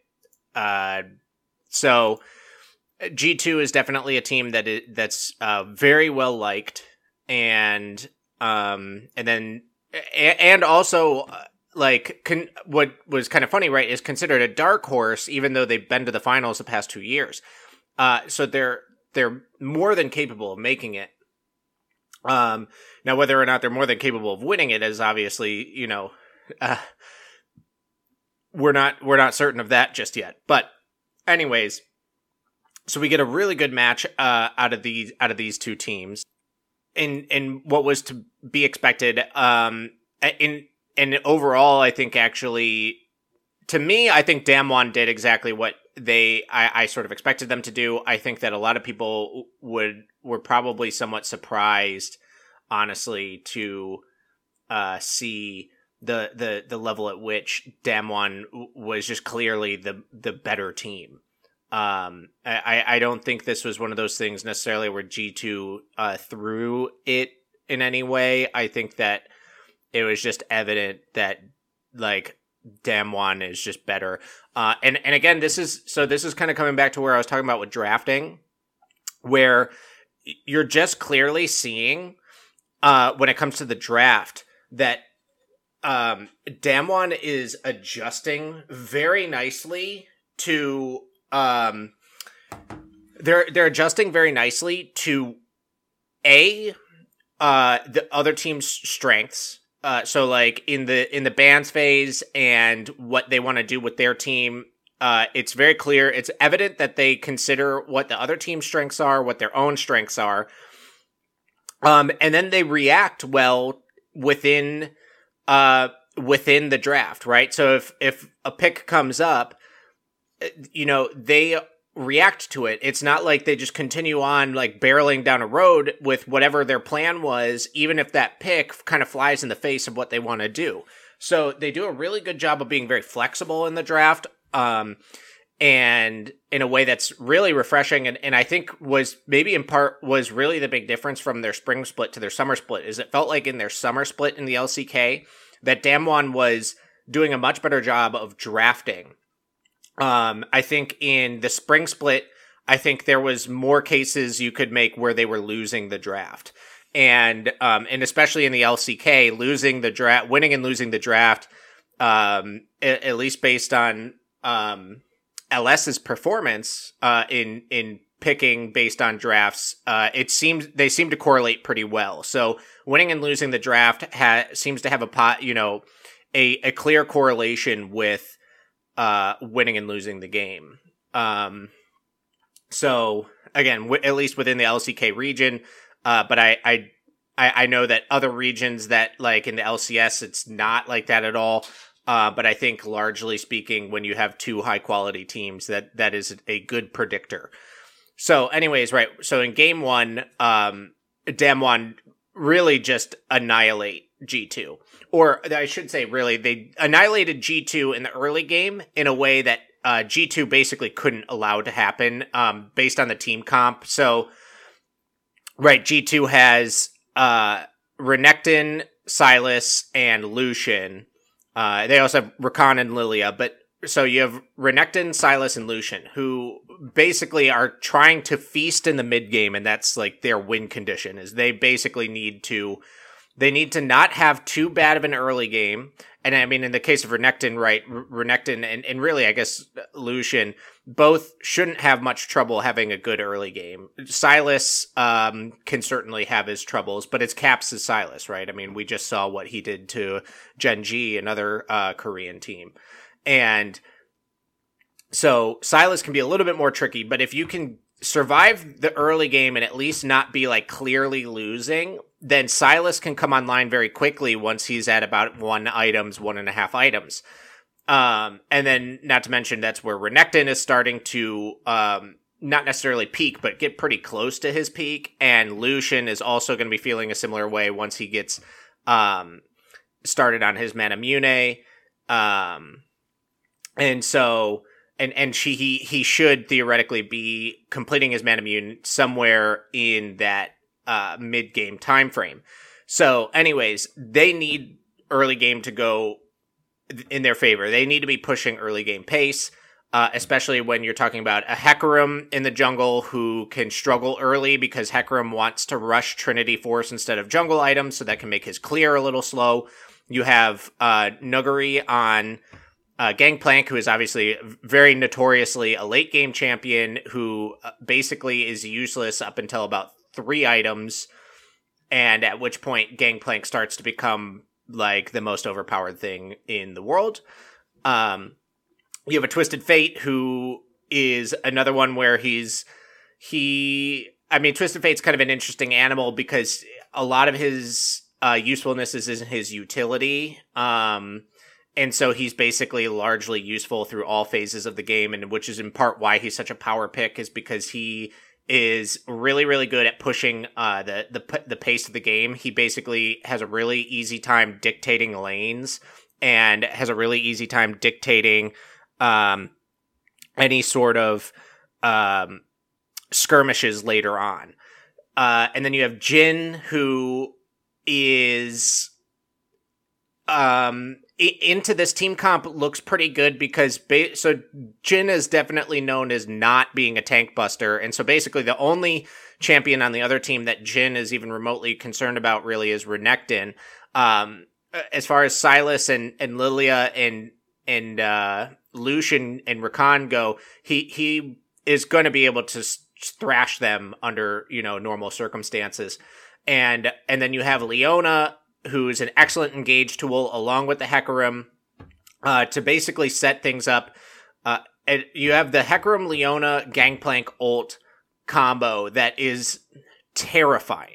So G2 is definitely a team that's very well liked, and what was kind of funny, right, is considered a dark horse, even though they've been to the finals the past 2 years. So they're more than capable of making it. Now, whether or not they're more than capable of winning it is obviously, you know, we're not certain of that just yet. But anyways, so we get a really good match out of these two teams, in what was to be expected. And overall, I think, actually, to me, I think Damwon did exactly what I sort of expected them to do. I think that a lot of people were probably somewhat surprised, honestly, to see the level at which Damwon was just clearly the better team. I don't think this was one of those things necessarily where G2 threw it in any way. I think that it was just evident that, like, Damwon is just better. And again, this is kind of coming back to where I was talking about with drafting, where you're just clearly seeing when it comes to the draft, that Damwon is adjusting very nicely to they're adjusting very nicely to the other team's strengths. So like in the bans phase and what they want to do with their team, it's very clear. It's evident that they consider what the other team's strengths are, what their own strengths are. And then they react well within the draft, right? So if a pick comes up, you know, they react to it. It's not like they just continue on like barreling down a road with whatever their plan was, even if that pick kind of flies in the face of what they want to do. So they do a really good job of being very flexible in the draft, and in a way that's really refreshing. And I think was maybe in part was really the big difference from their spring split to their summer split, is it felt like in their summer split in the LCK that Damwon was doing a much better job of drafting. I think in the spring split, I think there was more cases you could make where they were losing the draft. And especially in the LCK, winning and losing the draft, at least based on, LS's performance, in picking based on drafts, they seem to correlate pretty well. So winning and losing the draft seems to have a clear correlation with, winning and losing the game. So again, at least within the LCK region, but I know that other regions that like in the LCS, it's not like that at all. But I think largely speaking, when you have two high quality teams, that is a good predictor. So anyways, right. So in game one, Damwon really just annihilate G2, or I should say really, they annihilated G2 in the early game in a way that G2 basically couldn't allow to happen based on the team comp. So, right, G2 has Renekton, Silas, and Lucian. They also have Rakan and Lilia, but so you have Renekton, Silas, and Lucian, who basically are trying to feast in the mid game, and that's like their win condition. Is they basically need to not have too bad of an early game, and I mean in the case of Renekton, right? Renekton and really I guess Lucian both shouldn't have much trouble having a good early game. Silas can certainly have his troubles, but it's caps to Silas, right? I mean, we just saw what he did to Gen.G, another Korean team. And so Silas can be a little bit more tricky, but if you can survive the early game and at least not be like clearly losing, then Silas can come online very quickly once he's at about 1.5 items. And then, not to mention, that's where Renekton is starting to, not necessarily peak, but get pretty close to his peak. And Lucian is also going to be feeling a similar way once he gets, started on his Manamune. And so, and he should theoretically be completing his Manamune somewhere in that, mid game time frame. So anyways, they need early game to go in their favor. They need to be pushing early game pace, especially when you're talking about a Hecarim in the jungle who can struggle early because Hecarim wants to rush Trinity Force instead of jungle items, so that can make his clear a little slow. You have Nuguri on Gangplank, who is obviously very notoriously a late game champion who basically is useless up until about 3 items, and at which point Gangplank starts to become like the most overpowered thing in the world. You have a Twisted Fate, who is another one where Twisted Fate's kind of an interesting animal because a lot of his usefulness is in his utility. And so he's basically largely useful through all phases of the game, and which is in part why he's such a power pick, is because he is really, really good at pushing the pace of the game. He basically has a really easy time dictating lanes and has a really easy time dictating any sort of skirmishes later on. And then you have Jhin, who is into this team comp looks pretty good because so Jhin is definitely known as not being a tank buster, and so basically the only champion on the other team that Jhin is even remotely concerned about really is Renekton. As far as Silas and Lilia and Lucian and Rakan go, he is going to be able to thrash them under, you know, normal circumstances. And then you have Leona, who is an excellent engage tool along with the Hecarim, to basically set things up. And you have the Hecarim, Leona, Gangplank ult combo that is terrifying.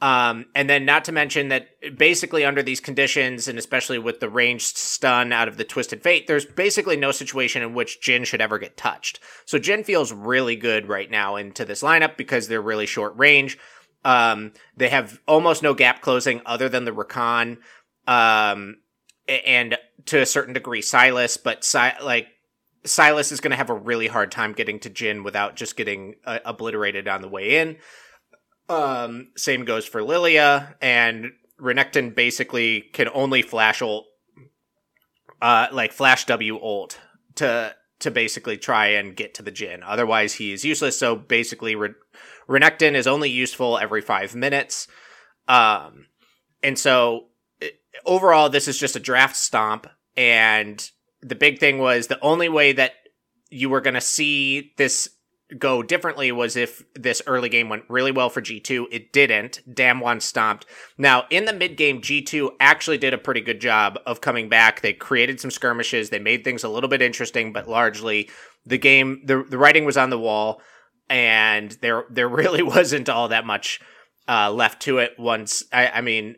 And then not to mention that basically under these conditions, and especially with the ranged stun out of the Twisted Fate, there's basically no situation in which Jhin should ever get touched. So Jhin feels really good right now into this lineup because they're really short range. They have almost no gap closing other than the Rakan, and to a certain degree Silas, but Silas is going to have a really hard time getting to Jhin without just getting obliterated on the way in. Same goes for Lilia, and Renekton basically can only flash ult, flash W ult to basically try and get to the Jhin. Otherwise, he is useless. So basically, Renekton is only useful every 5 minutes. And so overall, this is just a draft stomp. And the big thing was the only way that you were going to see this go differently was if this early game went really well for G2. It didn't. Damwon stomped. Now, in the mid game, G2 actually did a pretty good job of coming back. They created some skirmishes. They made things a little bit interesting, but largely the game, the writing was on the wall, and there really wasn't all that much left to it once. I mean,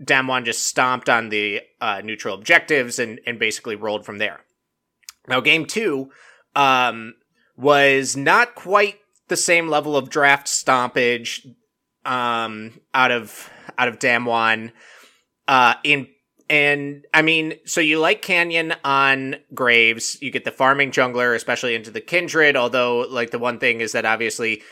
Damwon just stomped on the neutral objectives and basically rolled from there. Now, game two, was not quite the same level of draft stompage out of Damwon. So you like Canyon on Graves. You get the farming jungler, especially into the Kindred, although the one thing is that obviously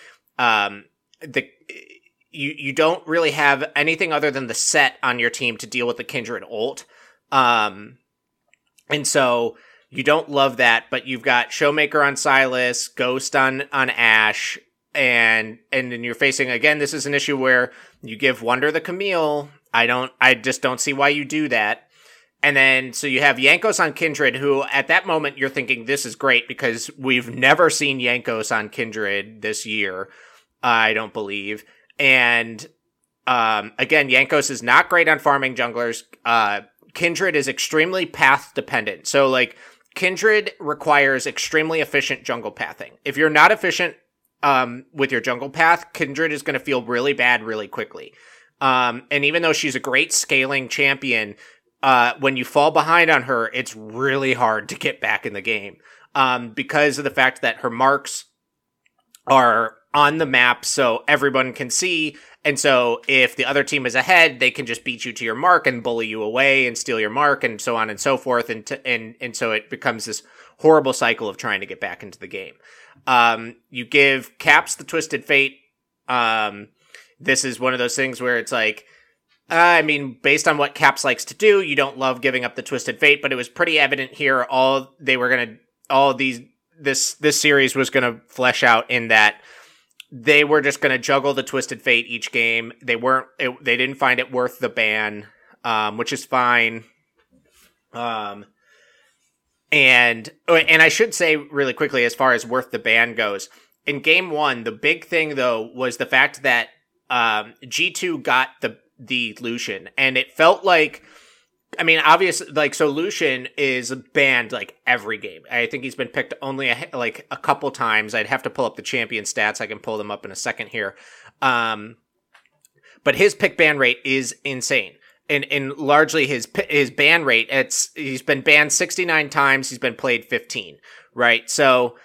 you don't really have anything other than the set on your team to deal with the Kindred ult. And so you don't love that, but you've got Showmaker on Silas, Ghost on Ash, and then you're facing, again, this is an issue where you give Wonder the Camille. I just don't see why you do that. And then, so you have Yankos on Kindred, who at that moment you're thinking, this is great because we've never seen Yankos on Kindred this year, I don't believe. And, again, Yankos is not great on farming junglers. Kindred is extremely path dependent. So, Kindred requires extremely efficient jungle pathing. If you're not efficient with your jungle path, Kindred is going to feel really bad really quickly. And even though she's a great scaling champion, when you fall behind on her, it's really hard to get back in the game because of the fact that her marks are on the map so everyone can see. And so if the other team is ahead, they can just beat you to your mark and bully you away and steal your mark and so on and so forth. And so it becomes this horrible cycle of trying to get back into the game. You give Caps the Twisted Fate. This is one of those things where it's based on what Caps likes to do, you don't love giving up the Twisted Fate, but it was pretty evident here. This series was going to flesh out in that they were just going to juggle the Twisted Fate each game. They didn't find it worth the ban, which is fine. And I should say really quickly, as far as worth the ban goes, in game one, the big thing though was the fact that G2 got the Lucian, and it felt like, obviously, so Lucian is banned, every game. I think he's been picked only, a couple times. I'd have to pull up the champion stats. I can pull them up in a second here. But his pick ban rate is insane. And largely his ban rate, he's been banned 69 times. He's been played 15, right? So,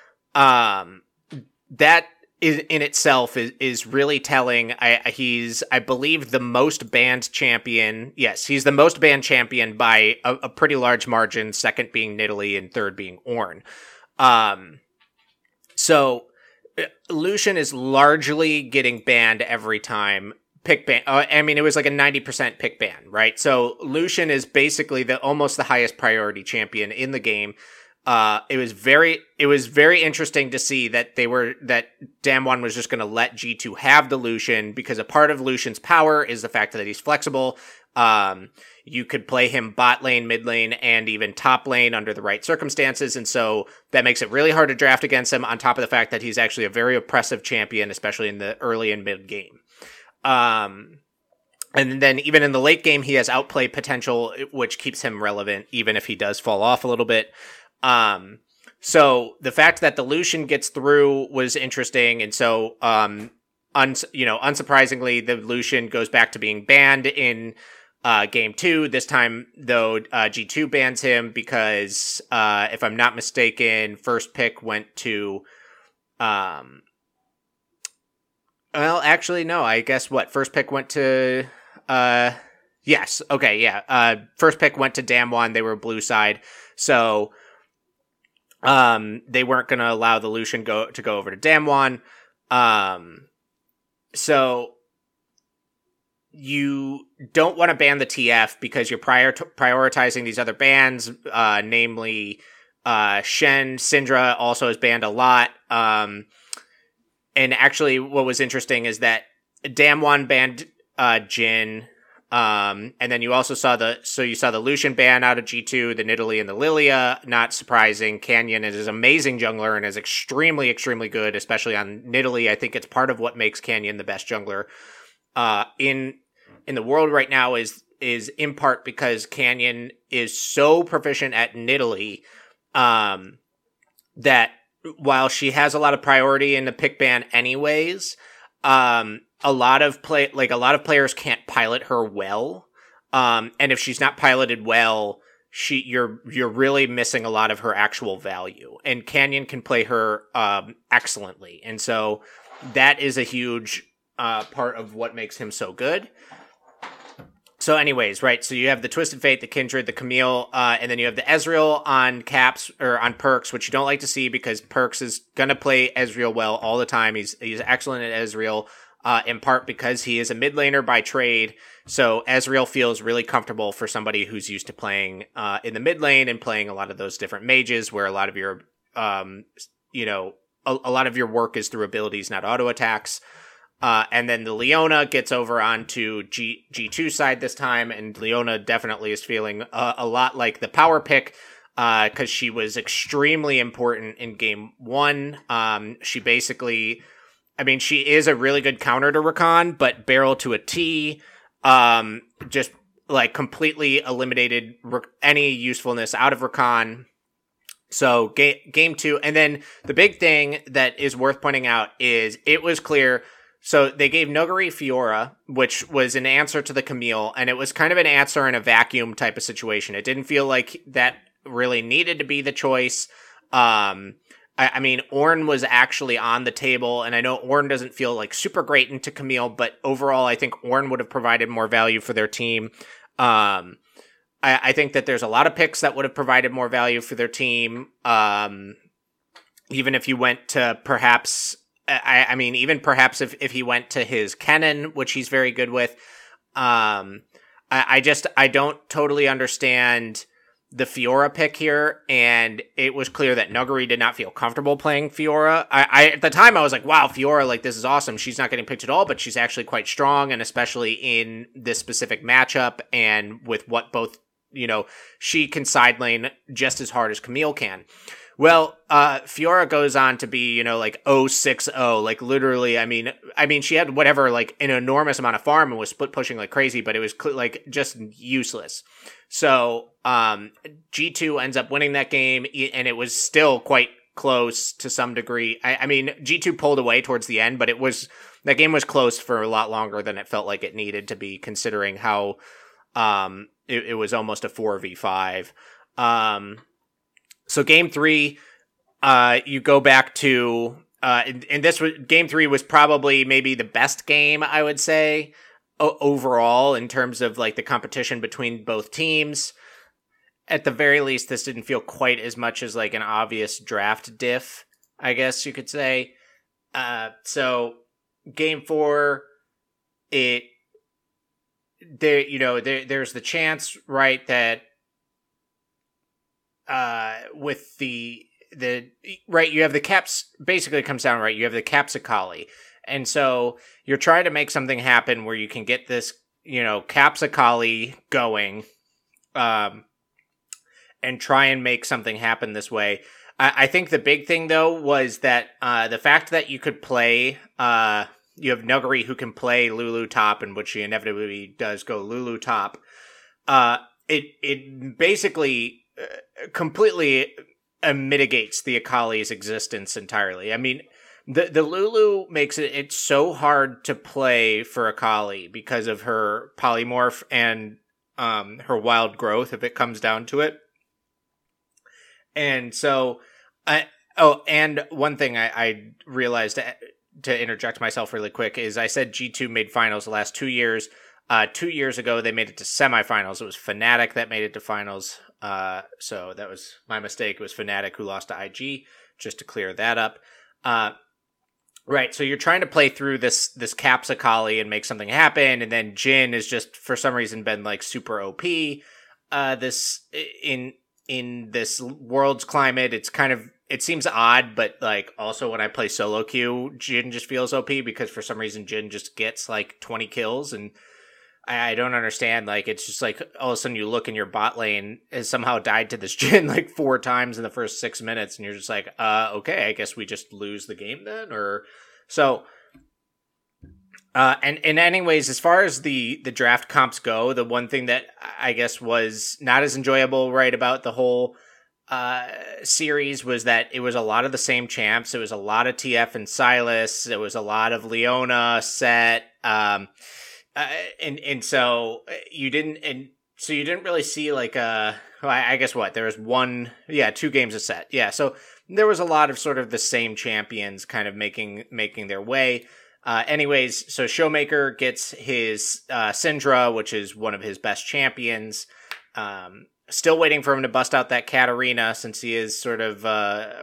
that is in itself is really telling. He's, I believe, the most banned champion. Yes, he's the most banned champion by a pretty large margin, second being Nidalee and third being Ornn. So Lucian is largely getting banned every time pick ban. I mean, it was like a 90% pick ban, right? So Lucian is basically the almost the highest priority champion in the game. It was very interesting to see that that Damwon was just going to let G2 have the Lucian, because a part of Lucian's power is the fact that he's flexible. You could play him bot lane, mid lane, and even top lane under the right circumstances. And so that makes it really hard to draft against him, on top of the fact that he's actually a very oppressive champion, especially in the early and mid game. And then even in the late game, he has outplay potential, which keeps him relevant, even if he does fall off a little bit. So the fact that the Lucian gets through was interesting. And so, unsurprisingly, the Lucian goes back to being banned in game two. This time, though, G2 bans him because, if I'm not mistaken, first pick went to, first pick went to, yes. Okay. Yeah. First pick went to Damwon. They were blue side. So, they weren't going to allow the Lucian to go over to Damwon. So you don't want to ban the TF because you're prioritizing these other bans, namely Shen. Syndra also is banned a lot. And actually what was interesting is that Damwon banned Jhin. And then you also saw the Lucian ban out of G2, the Nidalee and the Lilia. Not surprising. Canyon is an amazing jungler and is extremely, extremely good, especially on Nidalee. I think it's part of what makes Canyon the best jungler, in the world right now is in part because Canyon is so proficient at Nidalee, that while she has a lot of priority in the pick ban anyways, a lot of players can't pilot her well. And if she's not piloted well, you're really missing a lot of her actual value, and Canyon can play her, excellently. And so that is a huge, part of what makes him so good. So anyways, right. So you have the Twisted Fate, the Kindred, the Camille, and then you have the Ezreal on caps or on perks, which you don't like to see because perks is going to play Ezreal well all the time. He's excellent at Ezreal. In part because he is a mid laner by trade. So Ezreal feels really comfortable for somebody who's used to playing in the mid lane and playing a lot of those different mages, where a lot of your, a lot of your work is through abilities, not auto attacks. And then the Leona gets over onto G2 side this time, and Leona definitely is feeling a lot like the power pick, because she was extremely important in game one. She basically... I mean, she is a really good counter to Rakan, but barrel to a T, just like completely eliminated any usefulness out of Rakan. So game two. And then the big thing that is worth pointing out is it was clear. So they gave Nogari Fiora, which was an answer to the Camille, and it was kind of an answer in a vacuum type of situation. It didn't feel like that really needed to be the choice. I mean, Ornn was actually on the table, and I know Ornn doesn't feel like super great into Camille, but overall, I think Ornn would have provided more value for their team. I think that there's a lot of picks that would have provided more value for their team. Even if you went to perhaps, if he went to his Kennen, which he's very good with. I don't totally understand the Fiora pick here, and it was clear that Nuggery did not feel comfortable playing Fiora. I at the time I was like, wow, Fiora, like, this is awesome. She's not getting picked at all, but she's actually quite strong, and especially in this specific matchup, and with what both, she can side lane just as hard as Camille can. Well, Fiora goes on to be, 060, like, literally, I mean, she had whatever, like, an enormous amount of farm and was split pushing like crazy, but it was, like, just useless. So, G2 ends up winning that game, and it was still quite close to some degree. I mean, G2 pulled away towards the end, but that game was close for a lot longer than it felt like it needed to be, considering how, it was almost a 4v5, So game three, you go back to, and this was, game three was probably maybe the best game, I would say, overall, in terms of like the competition between both teams. At the very least, this didn't feel quite as much as like an obvious draft diff, I guess you could say. So game four, it there's the chance, right, that with the right, you have the caps, basically comes down, right, you have the caps Akali. And so you're trying to make something happen where you can get this, caps Akali going, and try and make something happen this way. I think the big thing, though, was that the fact that you could play, you have Nuggery who can play Lulu top, and which she inevitably does go Lulu top. It basically completely mitigates the Akali's existence entirely. I mean, the Lulu makes it's so hard to play for Akali because of her polymorph and her wild growth, if it comes down to it. And so, and one thing I realized to interject myself really quick is I said G2 made finals the last 2 years. 2 years ago, they made it to semifinals. It was Fnatic that made it to finals. So that was my mistake. It was Fnatic who lost to IG, just to clear that up. Right, so you're trying to play through this Caps Akali and make something happen, and then Jhin has just, for some reason, been, like, super OP. In this world's climate, it's kind of, it seems odd, but, like, also when I play solo queue, Jhin just feels OP because for some reason Jhin just gets, like, 20 kills, and I don't understand, like, it's just, like, all of a sudden you look in your bot lane has somehow died to this Jhin, like, 4 times in the first 6 minutes, and you're just like, okay, I guess we just lose the game then, or, so, and anyways, as far as the draft comps go, the one thing that I guess was not as enjoyable, right, about the whole series was that it was a lot of the same champs. It was a lot of TF and Silas. It was a lot of Leona, Set, and so you didn't, and so you didn't really see like I guess what there was one, 2 games a Set, so there was a lot of sort of the same champions kind of making their way. Anyways, so Showmaker gets his Syndra, which is one of his best champions. Still waiting for him to bust out that Katarina, since he is sort of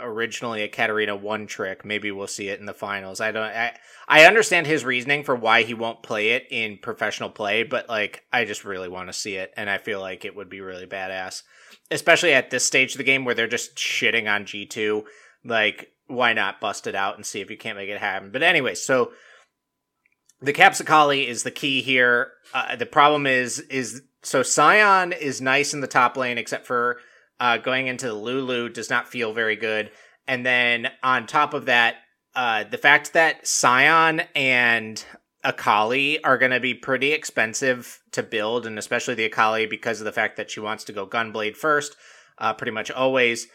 originally a Katarina one trick. Maybe we'll see it in the finals. I understand his reasoning for why he won't play it in professional play, but like I just really want to see it, and I feel like it would be really badass, especially at this stage of the game where they're just shitting on G2. Like, why not bust it out and see if you can't make it happen? But anyway, so the Caps Akali is the key here. The problem is so Scion is nice in the top lane, except for going into the Lulu does not feel very good. And then on top of that, the fact that Scion and Akali are going to be pretty expensive to build, and especially the Akali because of the fact that she wants to go Gunblade first, pretty much always.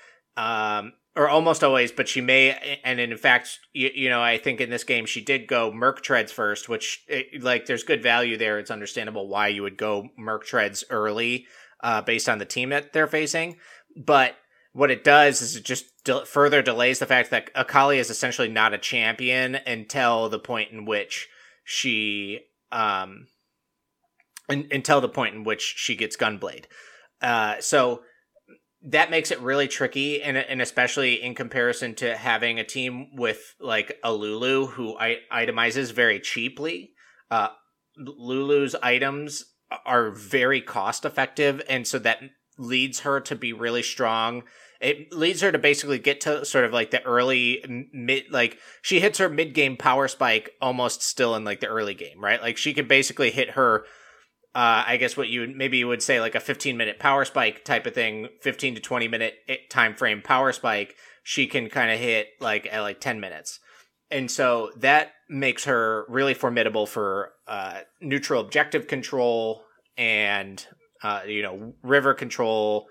Or almost always, but she may, and in fact, I think in this game she did go Merc Treads first, which, there's good value there. It's understandable why you would go Merc Treads early, based on the team that they're facing. But what it does is it just further delays the fact that Akali is essentially not a champion until the point in which she gets Gunblade. So that makes it really tricky, and especially in comparison to having a team with, like, a Lulu who itemizes very cheaply. Lulu's items are very cost-effective, and so that leads her to be really strong. It leads her to basically get to sort of, like, the early mid... Like, she hits her mid-game power spike almost still in, like, the early game, right? Like, she could basically hit her... I guess what you would say like a 15-minute power spike type of thing, 15 to 20-minute time frame power spike, she can kind of hit like at like 10 minutes. And so that makes her really formidable for neutral objective control and, river control,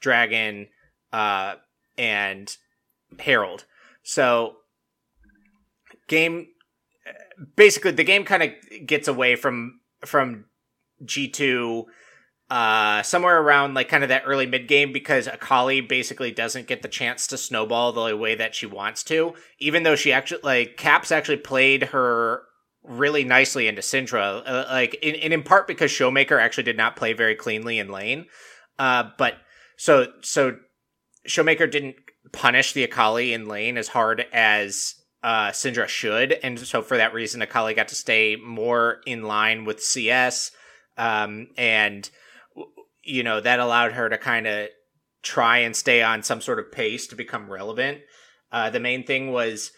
dragon, and herald. So the game kind of gets away from G2 somewhere around like kind of that early mid game, because Akali basically doesn't get the chance to snowball the way that she wants to, even though she actually Caps played her really nicely into Syndra, in part because Showmaker actually did not play very cleanly in lane, but so Showmaker didn't punish the Akali in lane as hard as Syndra should, and so for that reason Akali got to stay more in line with CS. And, you know, that allowed her to kind of try and stay on some sort of pace to become relevant. The main thing was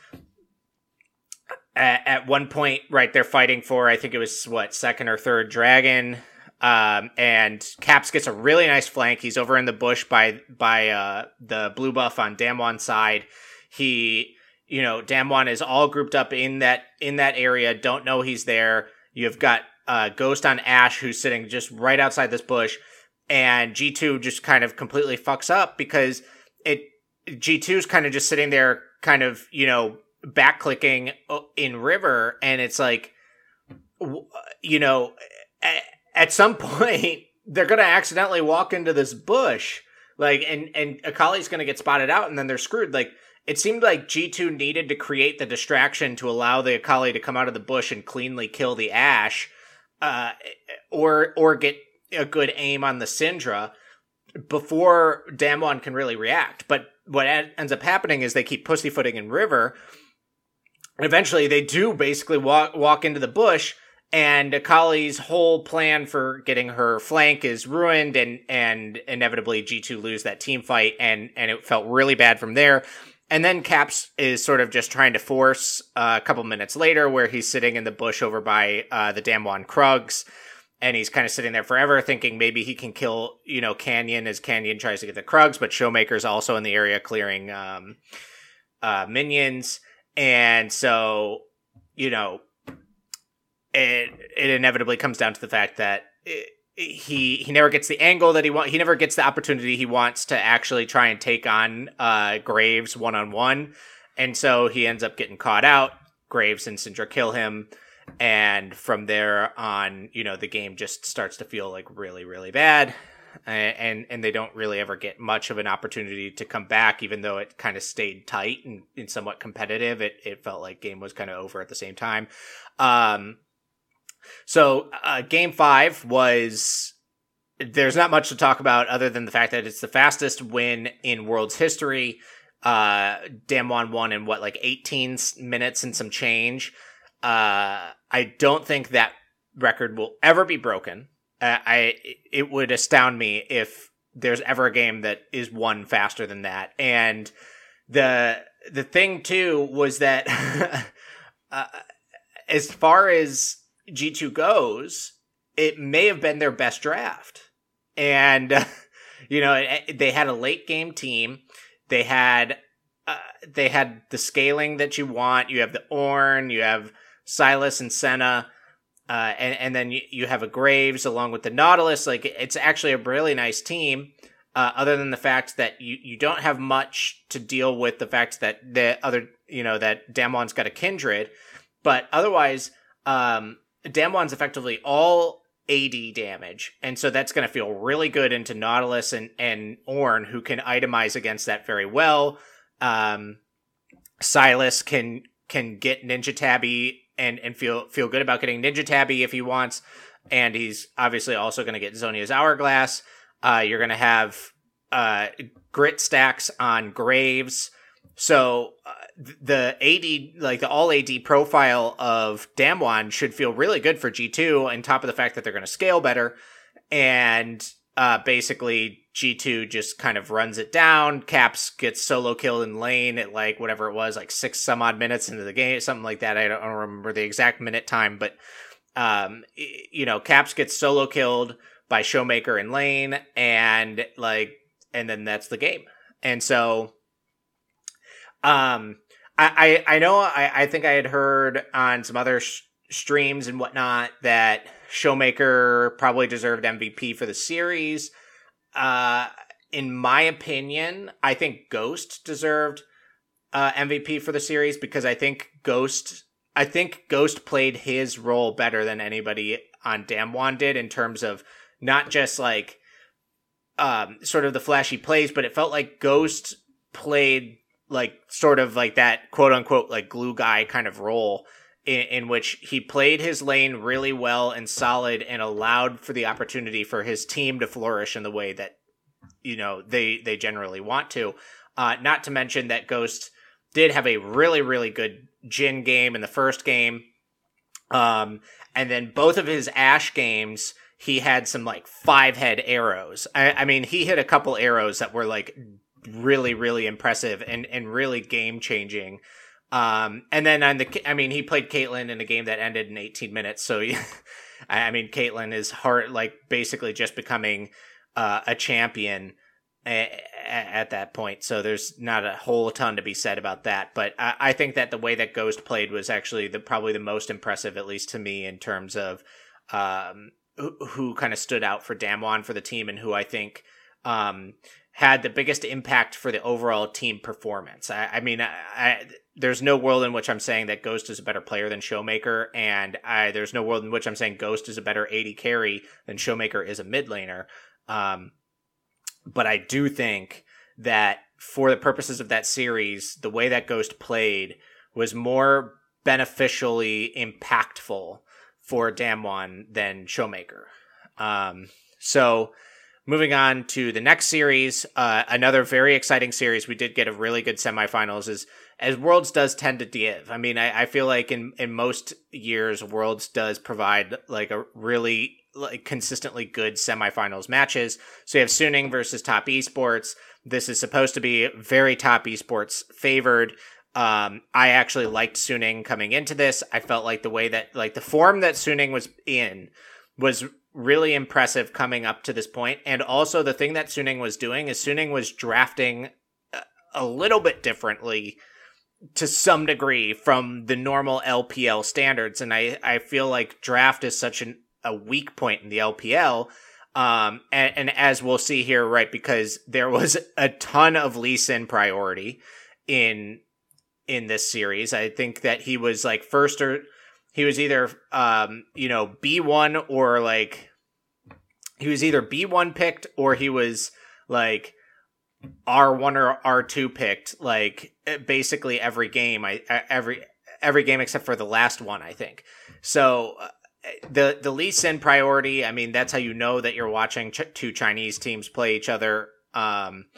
at one point, right, they're fighting for, I think it was, what, second or third dragon. And Caps gets a really nice flank. He's over in the bush by the blue buff on Damwon's side. He, you know, Damwon is all grouped up in that area. Don't know he's there. You've got Ghost on Ash, who's sitting just right outside this bush, and G2 just kind of completely fucks up because G2's kind of just sitting there, kind of, you know, back clicking in river, and it's like, you know, at some point, they're going to accidentally walk into this bush, like, and Akali's going to get spotted out, and then they're screwed. Like, it seemed like G2 needed to create the distraction to allow the Akali to come out of the bush and cleanly kill the Ashe, or get a good aim on the Syndra before Damwon can really react. But what ends up happening is they keep pussyfooting in river, and eventually they do basically walk into the bush. And Akali's whole plan for getting her flank is ruined, and inevitably G2 lose that team fight, and it felt really bad from there. And then Caps is sort of just trying to force a couple minutes later, where he's sitting in the bush over by the Damwon Krugs, and he's kind of sitting there forever thinking maybe he can kill, you know, Canyon as Canyon tries to get the Krugs, but Showmaker's also in the area clearing minions. And so, you know, It inevitably comes down to the fact that he never gets the angle that he wants. He never gets the opportunity he wants to actually try and take on Graves one-on-one. And so he ends up getting caught out. Graves and Syndra kill him. And from there on, you know, the game just starts to feel like really, really bad. And they don't really ever get much of an opportunity to come back, even though it kind of stayed tight and somewhat competitive. It felt like game was kind of over at the same time. So game 5 was, there's not much to talk about other than the fact that it's the fastest win in Worlds history. Damwon won in what, like 18 minutes and some change. I don't think that record will ever be broken. It would astound me if there's ever a game that is won faster than that. And the thing too was that as far as G2 goes, it may have been their best draft. And, you know, they had a late game team. They had the scaling that you want. You have the Ornn, you have Silas and Senna, and then you have a Graves along with the Nautilus. Like, it's actually a really nice team, other than the fact that you don't have much to deal with the fact that the other, you know, that Damwon's got a Kindred. But otherwise, Damwon's effectively all AD damage, and so that's going to feel really good into Nautilus and Ornn, who can itemize against that very well. Silas can get Ninja Tabby and feel good about getting Ninja Tabby if he wants, and he's obviously also going to get Zonia's Hourglass. You're going to have Grit stacks on Graves. So the AD, like the all AD profile of Damwon should feel really good for G2, on top of the fact that they're going to scale better. And basically G2 just kind of runs it down. Caps gets solo killed in lane at like whatever it was, like 6 some odd minutes into the game, something like that. I don't remember the exact minute time, but you know, Caps gets solo killed by Showmaker in lane, and like, and then that's the game. And so I know, I think I had heard on some other streams and whatnot that Showmaker probably deserved MVP for the series. In my opinion, I think Ghost deserved MVP for the series, because I think Ghost played his role better than anybody on Damwon did, in terms of not just like sort of the flashy plays, but it felt like Ghost played like sort of like that quote unquote like glue guy kind of role, in which he played his lane really well and solid, and allowed for the opportunity for his team to flourish in the way that, you know, they generally want to. Not to mention that Ghost did have a really, really good Jhin game in the first game. And then both of his Ashe games, he had some like 5-head arrows. I mean, he hit a couple arrows that were like really, really impressive and really game changing. And then on the, I mean, he played Caitlyn in a game that ended in 18 minutes. So, I mean, Caitlyn is hard, like basically just becoming a champion at that point. So there's not a whole ton to be said about that. But I think that the way that Ghost played was actually probably the most impressive, at least to me, in terms of who kind of stood out for Damwon for the team and who I think had the biggest impact for the overall team performance. I mean, there's no world in which I'm saying that Ghost is a better player than Showmaker, and there's no world in which I'm saying Ghost is a better AD carry than Showmaker is a mid laner. But I do think that for the purposes of that series, the way that Ghost played was more beneficially impactful for Damwon than Showmaker. So moving on to the next series, another very exciting series. We did get a really good semifinals as Worlds does tend to give. I mean, I feel like in most years, Worlds does provide like a really consistently good semifinals matches. So you have Suning versus Top Esports. This is supposed to be very Top Esports favored. I actually liked Suning coming into this. I felt like the way that, like the form that Suning was in was really impressive coming up to this point. And also the thing that Suning was doing is Suning was drafting a little bit differently to some degree from the normal LPL standards. And I feel like draft is such a weak point in the LPL. And as we'll see here, right, because there was a ton of Lee Sin priority in this series. I think that he was like first or he was either, B1 or like he was either B1 picked or he was like R1 or R2 picked, like basically every game, every game except for the last one, I think. So the Lee Sin priority, I mean, that's how you know that you're watching two Chinese teams play each other. The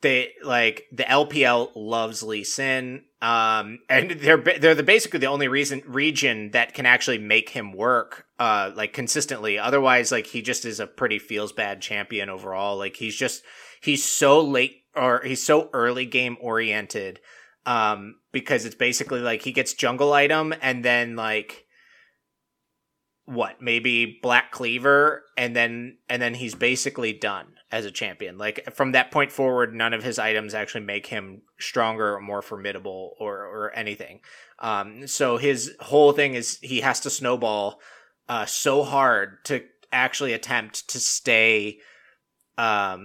LPL loves Lee Sin, and they're basically the only region that can actually make him work, like consistently. Otherwise, like he just is a pretty feels bad champion overall. Like he's so late or he's so early game oriented, because it's basically like he gets jungle item and then like what, maybe Black Cleaver, and then he's basically done as a champion. Like from that point forward, none of his items actually make him stronger or more formidable or anything. So his whole thing is he has to snowball so hard to actually attempt to stay like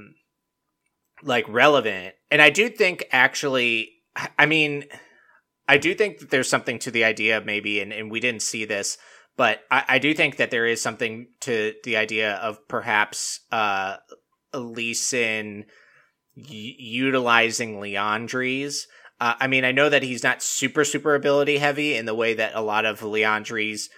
relevant. And I do think actually, I mean, I do think that there's something to the idea maybe, and we didn't see this, but I do think that there is something to the idea of perhaps Lee Sin utilizing Leandre's. I mean, I know that he's not super ability heavy in the way that a lot of Leandre's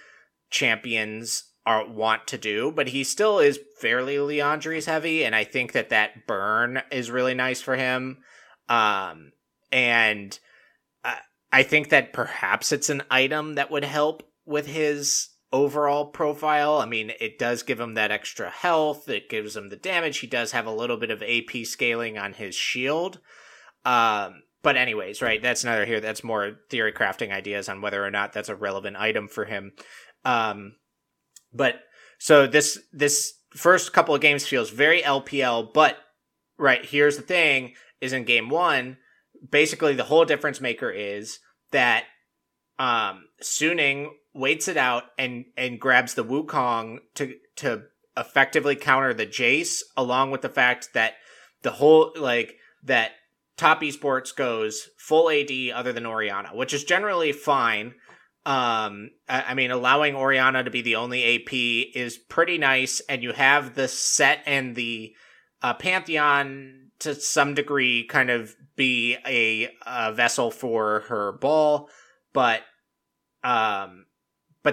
champions want to do, but he still is fairly Leandre's heavy, and I think that burn is really nice for him. And I think that perhaps it's an item that would help with his overall profile. I mean, it does give him that extra health. It gives him the damage. He does have a little bit of AP scaling on his shield. But anyways, right, that's another here. That's more theory crafting ideas on whether or not that's a relevant item for him. But so this first couple of games feels very LPL, but right, here's the thing is in game one, basically the whole difference maker is that Suning waits it out and grabs the Wukong to effectively counter the Jace, along with the fact that the whole like that Top Esports goes full AD other than Orianna, which is generally fine. I mean, allowing Orianna to be the only AP is pretty nice, and you have the Set and the Pantheon to some degree kind of be a vessel for her ball. But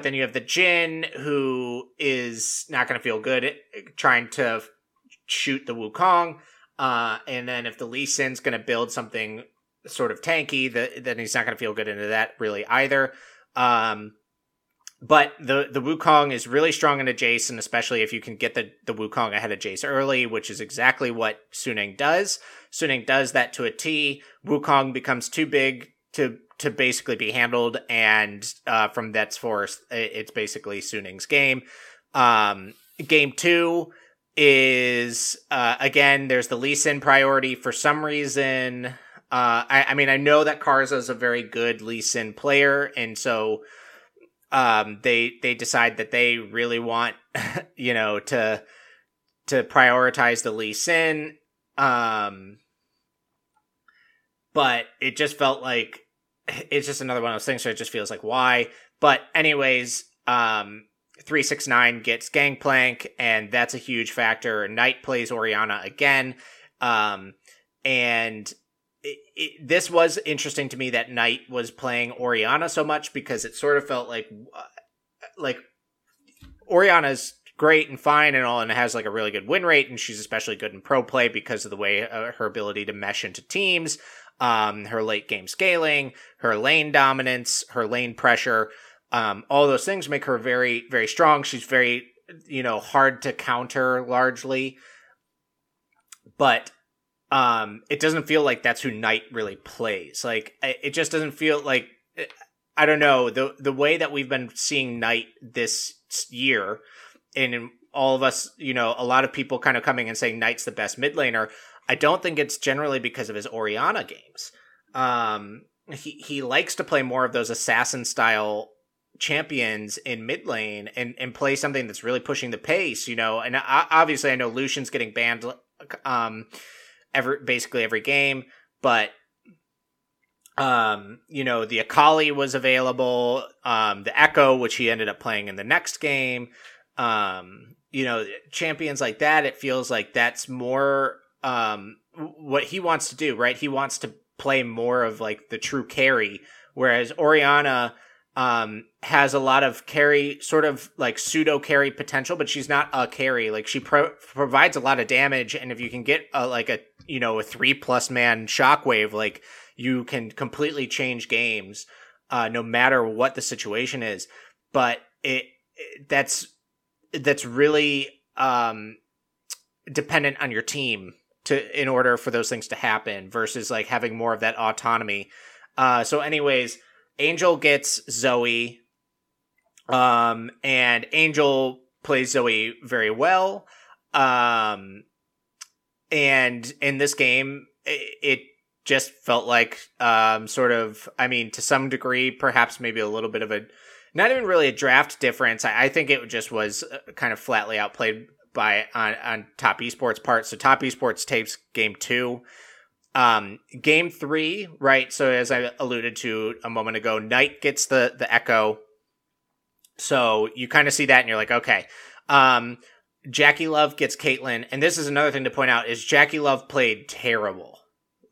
then you have the Jhin, who is not going to feel good at trying to shoot the Wukong. And then if the Lee Sin's going to build something sort of tanky, then he's not going to feel good into that really either. But the Wukong is really strong into Jace, and especially if you can get the Wukong ahead of Jace early, which is exactly what Suning does. Suning does that to a T. Wukong becomes too big to basically be handled, and from that's force, it's basically Suning's game. Game two is, again, there's the Lee Sin priority for some reason. I mean, I know that Karza is a very good Lee Sin player, and so... They decide that they really want, you know, to prioritize the Lee Sin. But it just felt like it's just another one of those things. So it just feels like why, but anyways, 369 gets Gangplank, and that's a huge factor. Knight plays Orianna again. And this was interesting to me that Knight was playing Orianna so much, because it sort of felt like Orianna's great and fine and all, and has like a really good win rate, and she's especially good in pro play because of the way her ability to mesh into teams, her late game scaling, her lane dominance, her lane pressure, all those things make her very, very strong. She's very, you know, hard to counter largely, but it doesn't feel like that's who Knight really plays. Like, it just doesn't feel like, I don't know, the way that we've been seeing Knight this year, and all of us, you know, a lot of people kind of coming and saying Knight's the best mid laner, I don't think it's generally because of his Orianna games. He likes to play more of those assassin-style champions in mid lane and play something that's really pushing the pace, you know. And obviously, I know Lucian's getting banned basically every game, but you know, the Akali was available, the Echo, which he ended up playing in the next game, you know, champions like that. It feels like that's more what he wants to do, right? He wants to play more of like the true carry, whereas Orianna has a lot of carry, sort of like pseudo carry potential, but she's not a carry. Like, she provides a lot of damage, and if you can get a 3+ man shockwave, like, you can completely change games, no matter what the situation is. But that's really dependent on your team in order for those things to happen, versus like having more of that autonomy. So anyways, Angel gets Zoe, and Angel plays Zoe very well. And in this game, it just felt like, sort of, I mean, to some degree, perhaps maybe a little bit of not even really a draft difference. I think it just was kind of flatly outplayed by on Top Esports' part. So Top Esports takes game two. Game three, right? So as I alluded to a moment ago, Knight gets the Echo. So you kind of see that and you're like, okay. Jackie Love gets Caitlyn. And this is another thing to point out, is Jackie Love played terrible.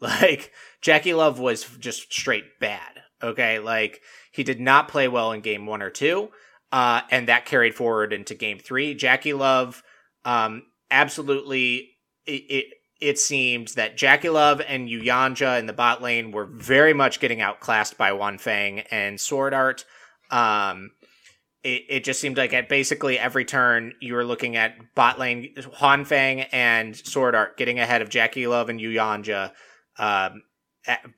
Like, Jackie Love was just straight bad. Okay. Like, he did not play well in game one or two. And that carried forward into game three. Jackie Love, absolutely, it seemed that Jackie Love and Yuyanjia in the bot lane were very much getting outclassed by Wanfang and Sword Art. It just seemed like at basically every turn, you were looking at bot lane Wanfang and Sword Art getting ahead of Jackie Love and Yuyanjia,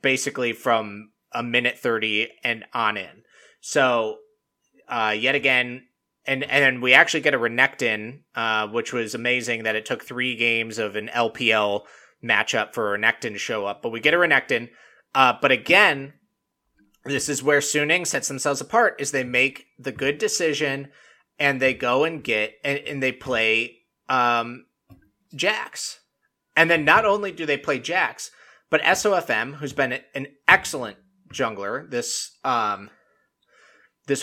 basically from a minute 30 and on in. So yet again, And then we actually get a Renekton, which was amazing that it took 3 games of an LPL matchup for a Renekton to show up. But we get a Renekton. But again, this is where Suning sets themselves apart, is they make the good decision and they go and get, and they play Jax. And then not only do they play Jax, but SOFM, who's been an excellent jungler this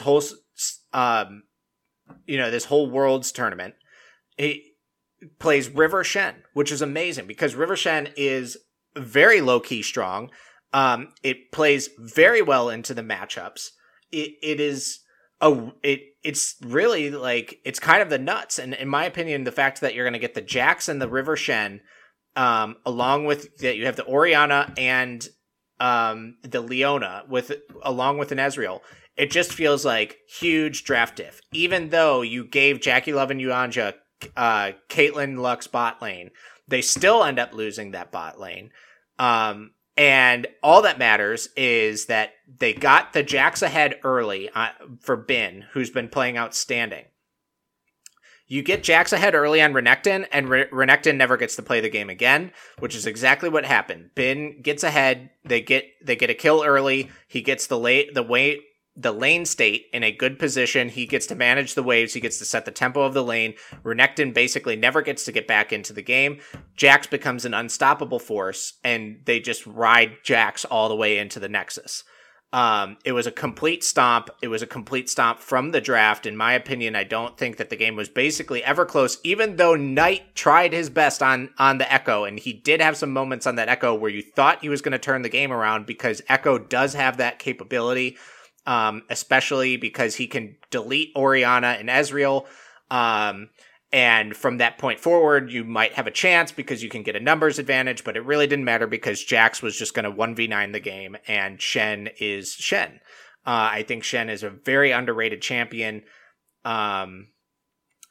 whole... you know, this whole world's tournament, he plays River Shen, which is amazing because River Shen is very low-key strong. It plays very well into the matchups. It's really like, it's kind of the nuts. And in my opinion, the fact that you're going to get the Jax and the River Shen, along with that, you have the Orianna and the Leona along with an Ezreal. It just feels like huge draft diff. Even though you gave Jackie Love and Yuanja Caitlyn Lux bot lane, they still end up losing that bot lane. And all that matters is that they got the Jax ahead early for Bin, who's been playing outstanding. You get Jax ahead early on Renekton, and Renekton never gets to play the game again, which is exactly what happened. Bin gets ahead, they get a kill early, he gets the lane state in a good position, he gets to manage the waves, he gets to set the tempo of the lane. Renekton basically never gets to get back into the game. Jax becomes an unstoppable force, and they just ride Jax all the way into the Nexus. It was a complete stomp. It was a complete stomp from the draft. In my opinion, I don't think that the game was basically ever close, even though Knight tried his best on the Echo, and he did have some moments on that Echo where you thought he was going to turn the game around, because Echo does have that capability, especially because he can delete Orianna and Ezreal, and from that point forward, you might have a chance because you can get a numbers advantage, but it really didn't matter because Jax was just going to 1v9 the game, and Shen is Shen. I think Shen is a very underrated champion, and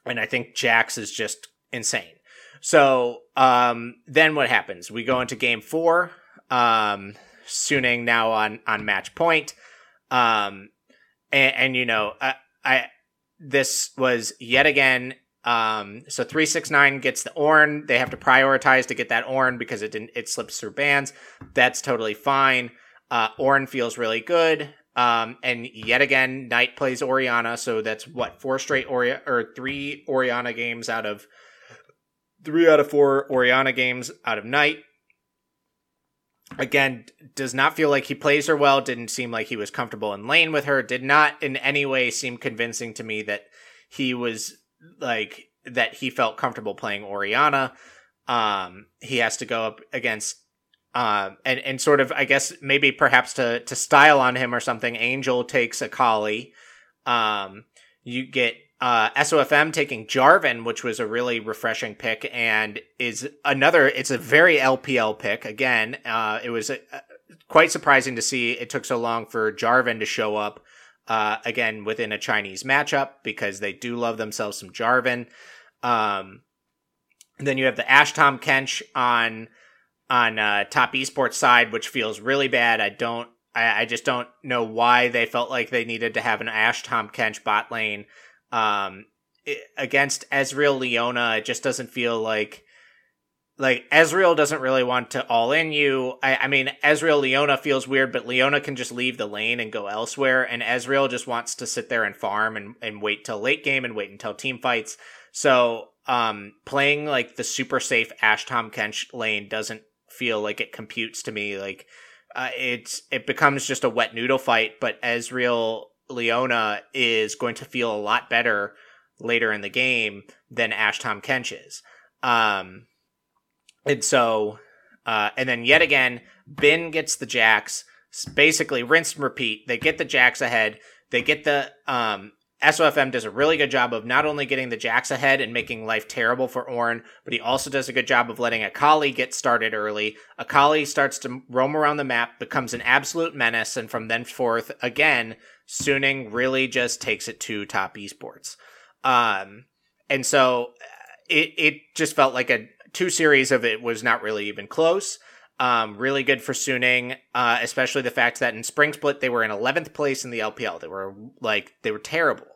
I think Jax is just insane. So then what happens? We go into game four, Suning now on match point, and you know, this was yet again... So 369 gets the Ornn. They have to prioritize to get that Ornn because it slips through bans. That's totally fine. Ornn feels really good. And yet again, Knight plays Orianna. So that's what, three Orianna games out of 4 Orianna games out of Knight. Again, does not feel like he plays her well. Didn't seem like he was comfortable in lane with her. Did not in any way seem convincing to me that he was, like, that he felt comfortable playing Orianna. He has to go up against, and sort of, I guess, maybe perhaps to style on him or something, Angel takes Akali. You get SOFM taking Jarvan, which was a really refreshing pick, and is another, it's a very LPL pick. Again, it was quite surprising to see it took so long for Jarvan to show up. Again, within a Chinese matchup, because they do love themselves some Jarvan. Then you have the Ash Tom Kench on Top Esports side, which feels really bad. I just don't know why they felt like they needed to have an Ash Tom Kench bot lane against Ezreal Leona. It just doesn't feel like Ezreal doesn't really want to all in you. I mean, Ezreal Leona feels weird, but Leona can just leave the lane and go elsewhere. And Ezreal just wants to sit there and farm and wait till late game and wait until team fights. So, playing like the super safe Ash Tom Kench lane doesn't feel like it computes to me. Like, it becomes just a wet noodle fight, but Ezreal Leona is going to feel a lot better later in the game than Ash Tom Kench is. And so, and then yet again, Bin gets the Jax, basically rinse and repeat. They get the Jax ahead. They get the, SOFM does a really good job of not only getting the Jax ahead and making life terrible for Ornn, but he also does a good job of letting Akali get started early. Akali starts to roam around the map, becomes an absolute menace, and from then forth, again, Suning really just takes it to Top Esports. And so it just felt like a, two series of it was not really even close. Really good for Suning, especially the fact that in Spring Split, they were in 11th place in the LPL. They were terrible.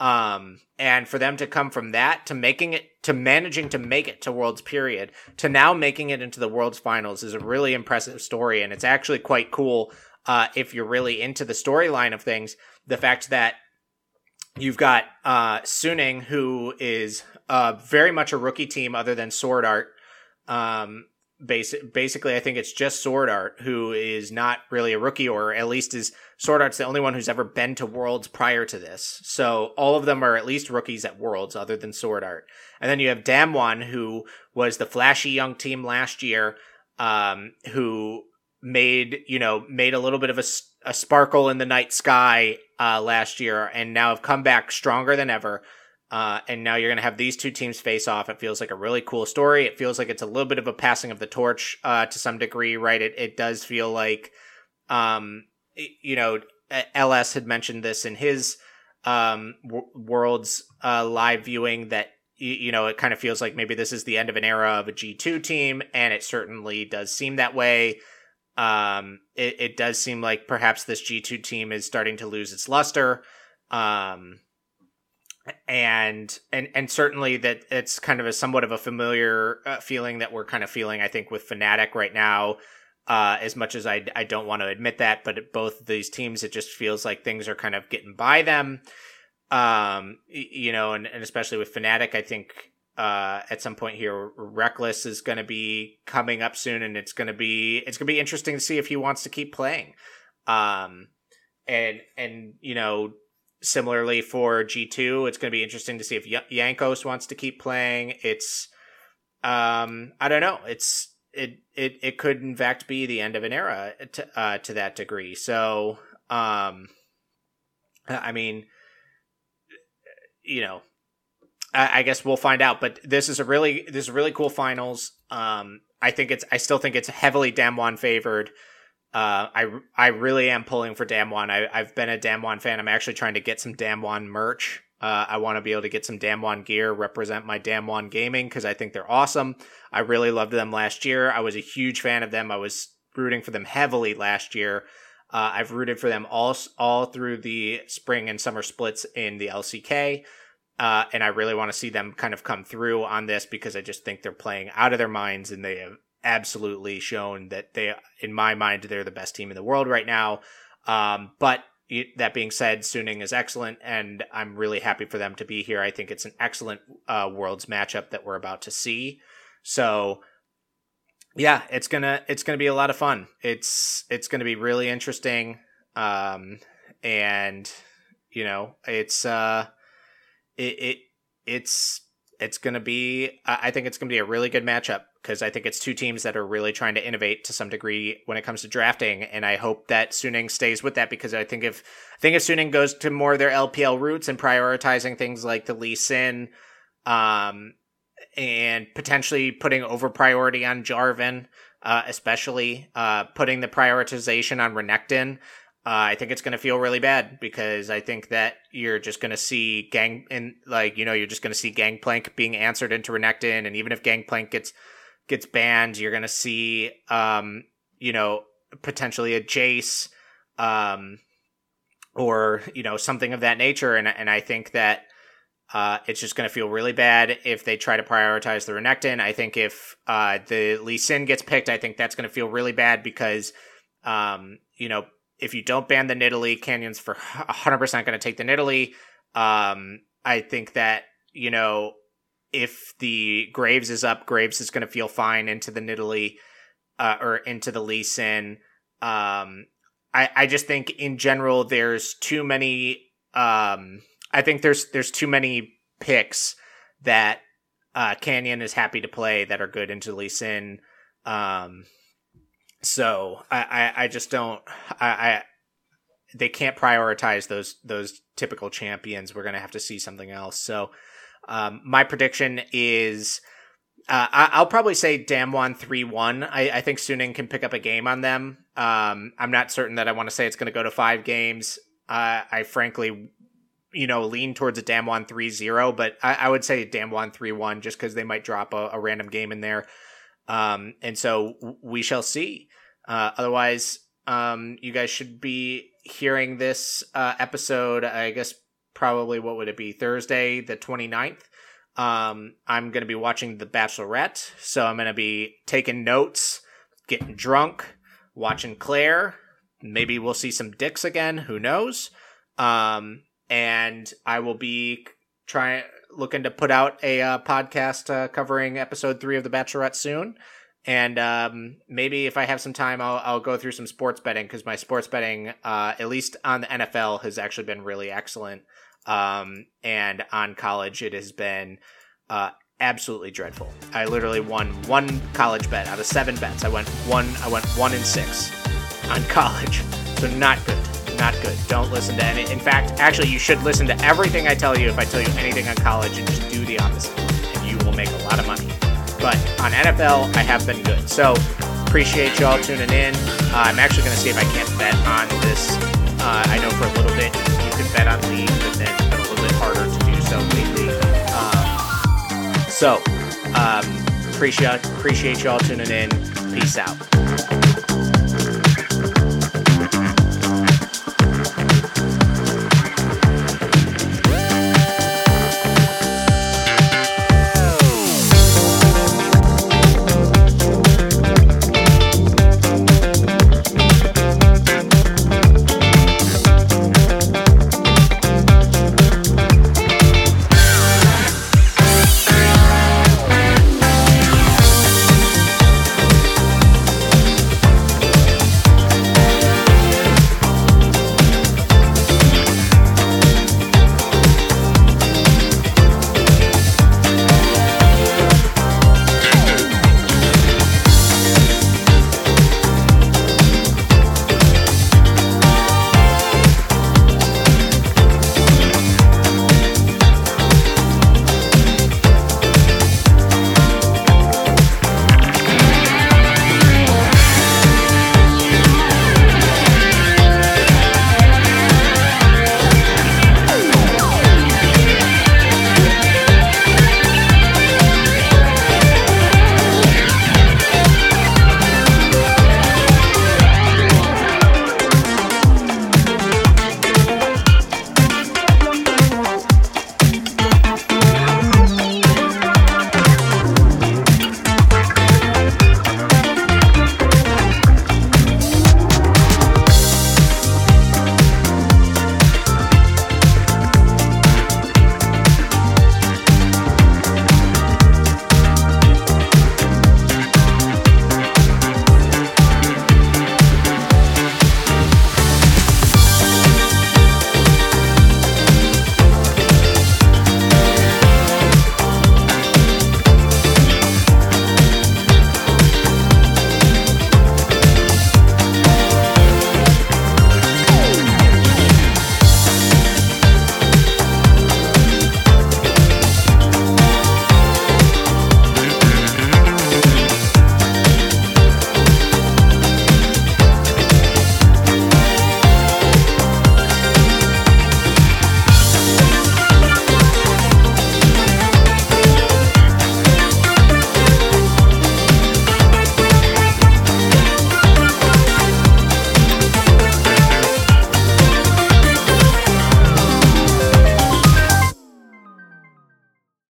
And for them to come from that to making it, to managing to make it to Worlds period, to now making it into the Worlds finals is a really impressive story. And it's actually quite cool, if you're really into the storyline of things, the fact that you've got Suning, who is very much a rookie team other than Sword Art. Basically, I think it's just Sword Art, who is not really a rookie, or at least is Sword Art's the only one who's ever been to Worlds prior to this. So all of them are at least rookies at Worlds other than Sword Art. And then you have Damwon, who was the flashy young team last year, who made a little bit of a sparkle in the night sky last year, and now have come back stronger than ever. And now you're going to have these two teams face off. It feels like a really cool story. It feels like it's a little bit of a passing of the torch to some degree, right? It does feel like, LS had mentioned this in his Worlds live viewing, that, you know, it kind of feels like maybe this is the end of an era of a G2 team, and it certainly does seem that way. It does seem like perhaps this G2 team is starting to lose its luster. And certainly that it's kind of a somewhat of a familiar feeling that we're kind of feeling, I think, with Fnatic right now. As much as I don't want to admit that, but both of these teams, it just feels like things are kind of getting by them. You know, and especially with Fnatic, I think at some point here, Reckless is going to be coming up soon, and it's going to be interesting to see if he wants to keep playing. And you know, similarly for G2, it's going to be interesting to see if Jankos wants to keep playing. It's I don't know. It could in fact be the end of an era to that degree. So I mean, you know, I guess we'll find out. But this is a really cool finals. I still think it's heavily Damwon favored. I really am pulling for Damwon. I've been a Damwon fan. I'm actually trying to get some Damwon merch. I want to be able to get some Damwon gear, represent my Damwon Gaming, because I think they're awesome. I really loved them last year. I was a huge fan of them. I was rooting for them heavily last year. I've rooted for them all through the spring and summer splits in the LCK. And I really want to see them kind of come through on this, because I just think they're playing out of their minds, and they have absolutely shown that they, in my mind, they're the best team in the world right now. But that being said, Suning is excellent, and I'm really happy for them to be here. I think it's an excellent Worlds matchup that we're about to see. So, yeah, it's gonna be a lot of fun. It's gonna be really interesting, and you know, it's gonna be. I think it's gonna be a really good matchup, because I think it's two teams that are really trying to innovate to some degree when it comes to drafting. And I hope that Suning stays with that, because I think if Suning goes to more of their LPL roots and prioritizing things like the Lee Sin, and potentially putting over priority on Jarvan, especially putting the prioritization on Renekton, I think it's going to feel really bad, because I think that you're just going to see Gangplank being answered into Renekton. And even if Gangplank gets banned, you're going to see, you know, potentially a Jace, or, you know, something of that nature. And I think that it's just going to feel really bad if they try to prioritize the Renekton. I think if the Lee Sin gets picked, I think that's going to feel really bad, because, you know, if you don't ban the Nidalee, Canyon's for 100% going to take the Nidalee. I think that, you know, if the Graves is up, Graves is going to feel fine into the Nidalee, or into the Lee Sin. I just think in general, there's too many, I think there's too many picks that, Canyon is happy to play that are good into Lee Sin. So I just don't, they can't prioritize those typical champions. We're going to have to see something else. So, my prediction is, I'll probably say Damwon 3-1. I think Suning can pick up a game on them. I'm not certain that I want to say it's going to go to 5 games. I frankly, you know, lean towards a Damwon 3-0, but I would say Damwon 3-1, just because they might drop a random game in there. And so we shall see. Otherwise, you guys should be hearing this episode, I guess, probably, what would it be, Thursday, the 29th. I'm going to be watching The Bachelorette. So I'm going to be taking notes, getting drunk, watching Claire. Maybe we'll see some dicks again. Who knows? And I will be looking to put out a podcast covering episode 3 of The Bachelorette soon. And maybe if I have some time, I'll go through some sports betting, because my sports betting, at least on the NFL, has actually been really excellent. And on college, it has been absolutely dreadful. I literally won 1 college bet out of 7 bets. I went 1-6 on college. So not good. Not good. Don't listen to any. In fact, actually, you should listen to everything I tell you. If I tell you anything on college, and just do the opposite, and you will make a lot of money. But on NFL, I have been good. So appreciate y'all tuning in. I'm actually going to see if I can't bet on this I know for a little bit you could bet on Lee, but then it's been a little bit harder to do so lately. So appreciate y'all tuning in. Peace out.